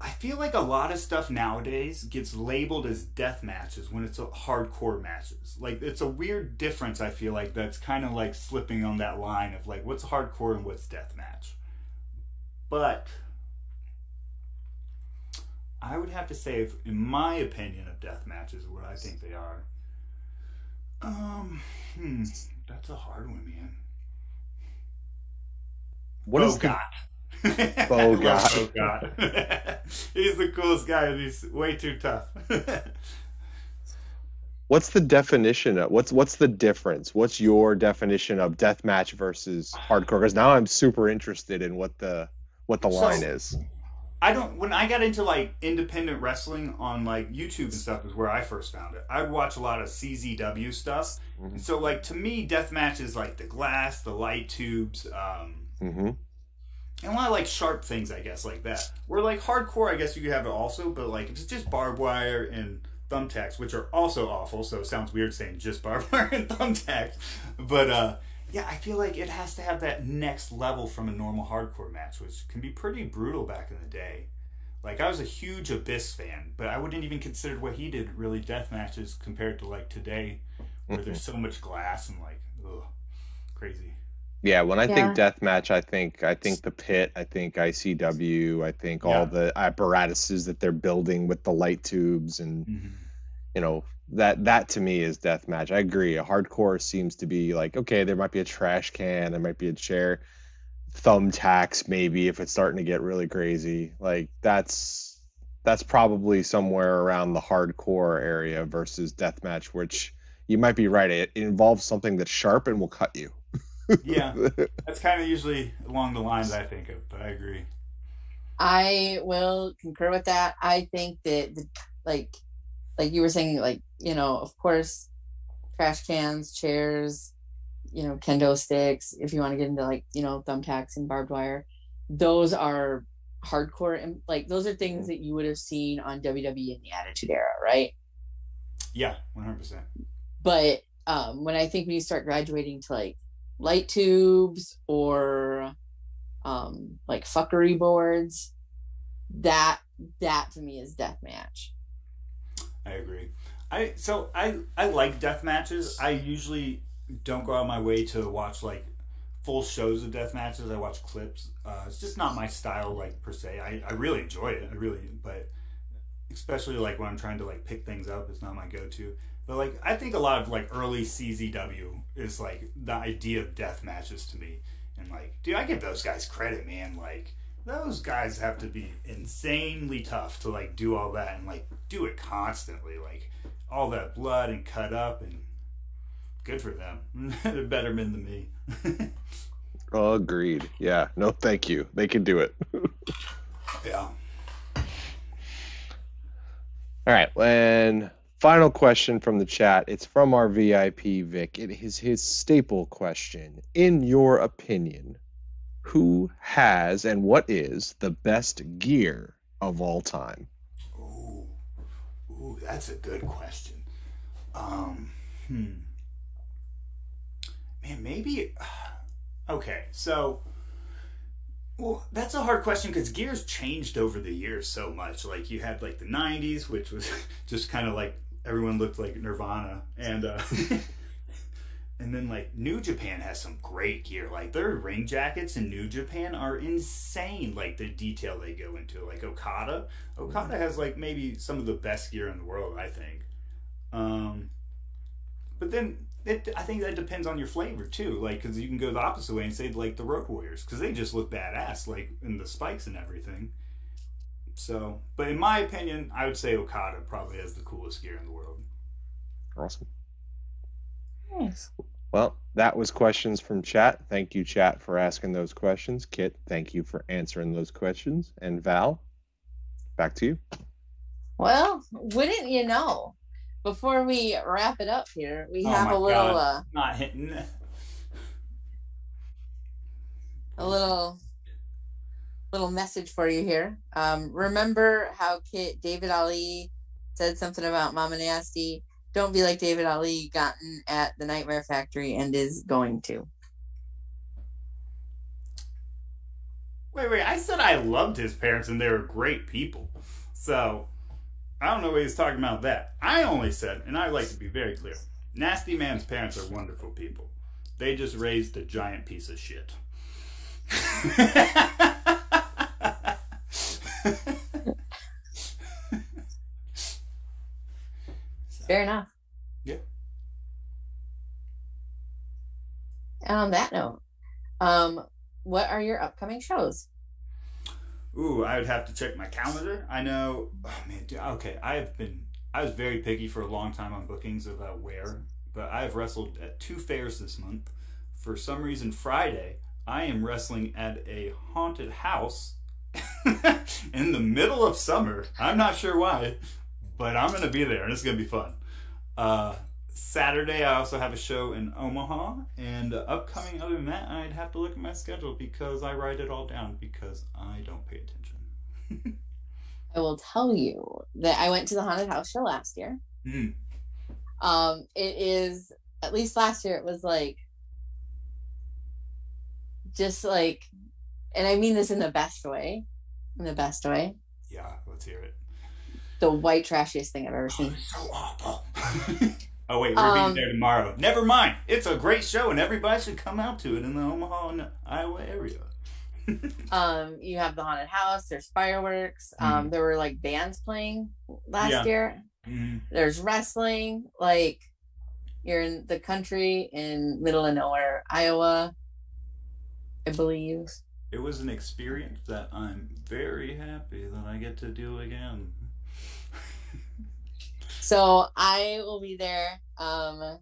I feel like a lot of stuff nowadays gets labeled as death matches when it's hardcore matches. Like, it's a weird difference, I feel like, that's kind of like slipping on that line of like what's hardcore and what's death match. But I would have to say, in my opinion of death matches, what I think they are. That's a hard one, man. What is God? Oh God! Oh God! He's the coolest guy, and he's way too tough. What's the definition of what's the difference? What's your definition of deathmatch versus hardcore? Because now I'm super interested in what the line is. I don't. When I got into like independent wrestling on like YouTube and stuff is where I first found it. I watch a lot of CZW stuff, and so like to me, deathmatch is like the glass, the light tubes. And a lot of like sharp things, I guess, like that. Where like hardcore, I guess you could have it also, but like it's just barbed wire and thumbtacks, which are also awful, so it sounds weird saying just barbed wire and thumbtacks. But yeah, I feel like it has to have that next level from a normal hardcore match, which can be pretty brutal back in the day. Like I was a huge Abyss fan, but I wouldn't even consider what he did really death matches compared to like today, where there's so much glass and like, ugh, crazy. Yeah, when I think deathmatch, I think the pit, I think ICW, I think all the apparatuses that they're building with the light tubes and you know, that to me is deathmatch. I agree. A hardcore seems to be like, okay, there might be a trash can, there might be a chair, thumbtacks maybe if it's starting to get really crazy. Like that's probably somewhere around the hardcore area versus deathmatch, which you might be right. It involves something that's sharp and will cut you. Yeah, that's kind of usually along the lines I think of, but I agree. I will concur with that. I think that, like you were saying, like, you know, of course, trash cans, chairs, you know, kendo sticks, if you want to get into, like, you know, thumbtacks and barbed wire, those are hardcore. And, like, those are things that you would have seen on WWE in the Attitude Era, right? Yeah, 100%. But when you start graduating to, like, light tubes or like fuckery boards, that to me is deathmatch. I agree. I like death matches. I usually don't go out of my way to watch like full shows of death matches. I watch clips. It's just not my style, like, per se. I really enjoy it. But especially like when I'm trying to like pick things up, it's not my go-to. But, like, I think a lot of, like, early CZW is, like, the idea of death matches to me. And, like, dude, I give those guys credit, man. Like, those guys have to be insanely tough to, like, do all that and, like, do it constantly. Like, all that blood and cut up, and good for them. They're better men than me. Agreed. Yeah. No, thank you. They can do it. Yeah. All right. When... Final question from the chat. It's from our VIP, Vic. It is his staple question. In your opinion, who has and what is the best gear of all time? Ooh, that's a good question. Man, maybe... Okay, so... Well, that's a hard question because gear's changed over the years so much. Like, you had, like, the 90s, which was just kind of like... Everyone looked like Nirvana, and and then like New Japan has some great gear. Like their ring jackets in New Japan are insane. Like the detail they go into. Like Okada has like maybe some of the best gear in the world, I think. But then I think that depends on your flavor too. Like because you can go the opposite way and say like the Road Warriors because they just look badass, like in the spikes and everything. So, but in my opinion, I would say Okada probably has the coolest gear in the world. Awesome. Nice. Well, that was questions from chat. Thank you, chat, for asking those questions. Kit, thank you for answering those questions. And Val, back to you. Well, wouldn't you know, before we wrap it up here, we have a little not hitting a little message for you here. Remember how David Ali said something about Mama Nasty? Don't be like David Ali, gotten at the Nightmare Factory and is going to. Wait, I said I loved his parents and they were great people. So, I don't know what he's talking about that. I only said, and I'd like to be very clear, Nasty Man's parents are wonderful people. They just raised a giant piece of shit. Fair enough. Yeah. And on that note, what are your upcoming shows? Ooh, I would have to check my calendar. I know. Oh man, dude, okay. I was very picky for a long time on bookings about where, but I have wrestled at two fairs this month. For some reason, Friday, I am wrestling at a haunted house in the middle of summer. I'm not sure why, but I'm going to be there, and it's going to be fun. Saturday, I also have a show in Omaha, and upcoming, other than that, I'd have to look at my schedule because I write it all down because I don't pay attention. I will tell you that I went to the Haunted House show last year. Mm. It is, at least last year, it was like, just like, and I mean this in the best way, Yeah, let's hear it. The white trashiest thing I've ever seen. So awful. Oh wait, we're being there tomorrow. Never mind. It's a great show, and everybody should come out to it in the Omaha and Iowa area. You have the haunted house. There's fireworks. Mm-hmm. There were like bands playing last year. Mm-hmm. There's wrestling. Like you're in the country in middle of nowhere, Iowa, I believe. It was an experience that I'm very happy that I get to do again. So I will be there. I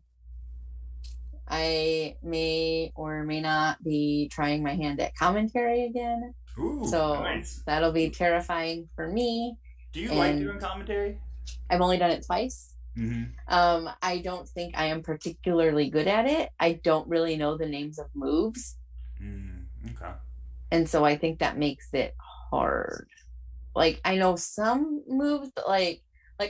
may or may not be trying my hand at commentary again. Ooh, so nice. That'll be terrifying for me. Do you like doing commentary? I've only done it twice. Mm-hmm. I don't think I am particularly good at it. I don't really know the names of moves. Mm, okay. And so I think that makes it hard. Like, I know some moves, but like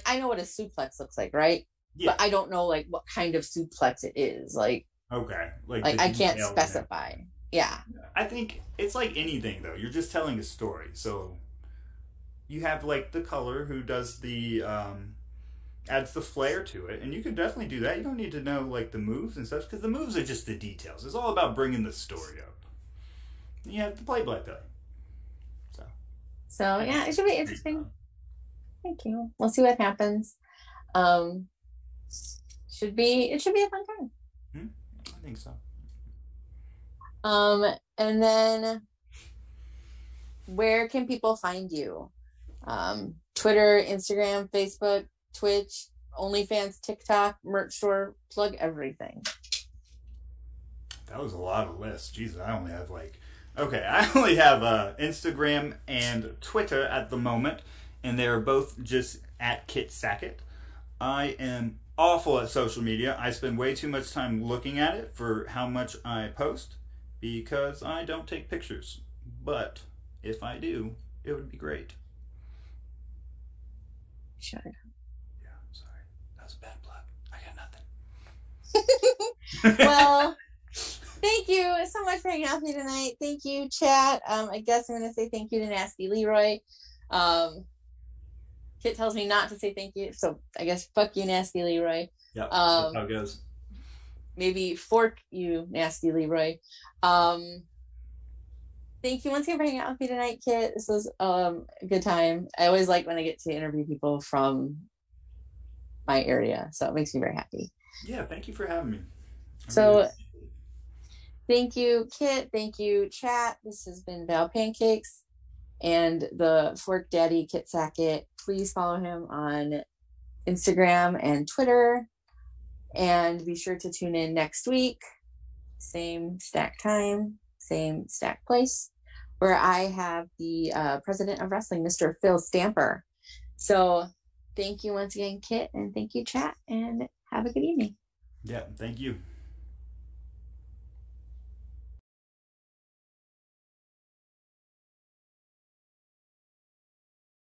I know what a suplex looks like, right? Yeah. But I don't know like what kind of suplex it is. Like, okay, like I can't specify. Yeah. I think it's like anything though. You're just telling a story. So you have like the color who does the adds the flair to it, and you can definitely do that. You don't need to know like the moves and stuff because the moves are just the details. It's all about bringing the story up. You have to play by play. So yeah, it should be interesting. Thank you. We'll see what happens. It should be a fun time. Mm-hmm. I think so. And then where can people find you? Twitter, Instagram, Facebook, Twitch, OnlyFans, TikTok, merch store, plug everything. That was a lot of lists. Jesus, I only have Instagram and Twitter at the moment. And they're both just at Kit Sackett. I am awful at social media. I spend way too much time looking at it for how much I post because I don't take pictures. But if I do, it would be great. Shut up. Yeah, I'm sorry. That was a bad plug. I got nothing. Well, thank you so much for hanging out with me tonight. Thank you, chat. I guess I'm going to say thank you to Nasty Leroy. Kit tells me not to say thank you, so I guess fuck you, Nasty Leroy. Yeah, that's how it goes. Maybe fork you, Nasty Leroy. Thank you once again for hanging out with me tonight, Kit. This was a good time. I always like when I get to interview people from my area, so it makes me very happy. Yeah, thank you for having me. Thank you, Kit. Thank you, chat. This has been Val Pancakes and the Fork Daddy Kit Sackett. Please follow him on Instagram and Twitter, and be sure to tune in next week, same stack time, same stack place, where I have the president of wrestling, Mr. Phil Stamper. So Thank you once again, Kit, and thank you, chat, and have a good evening. Yeah, thank you.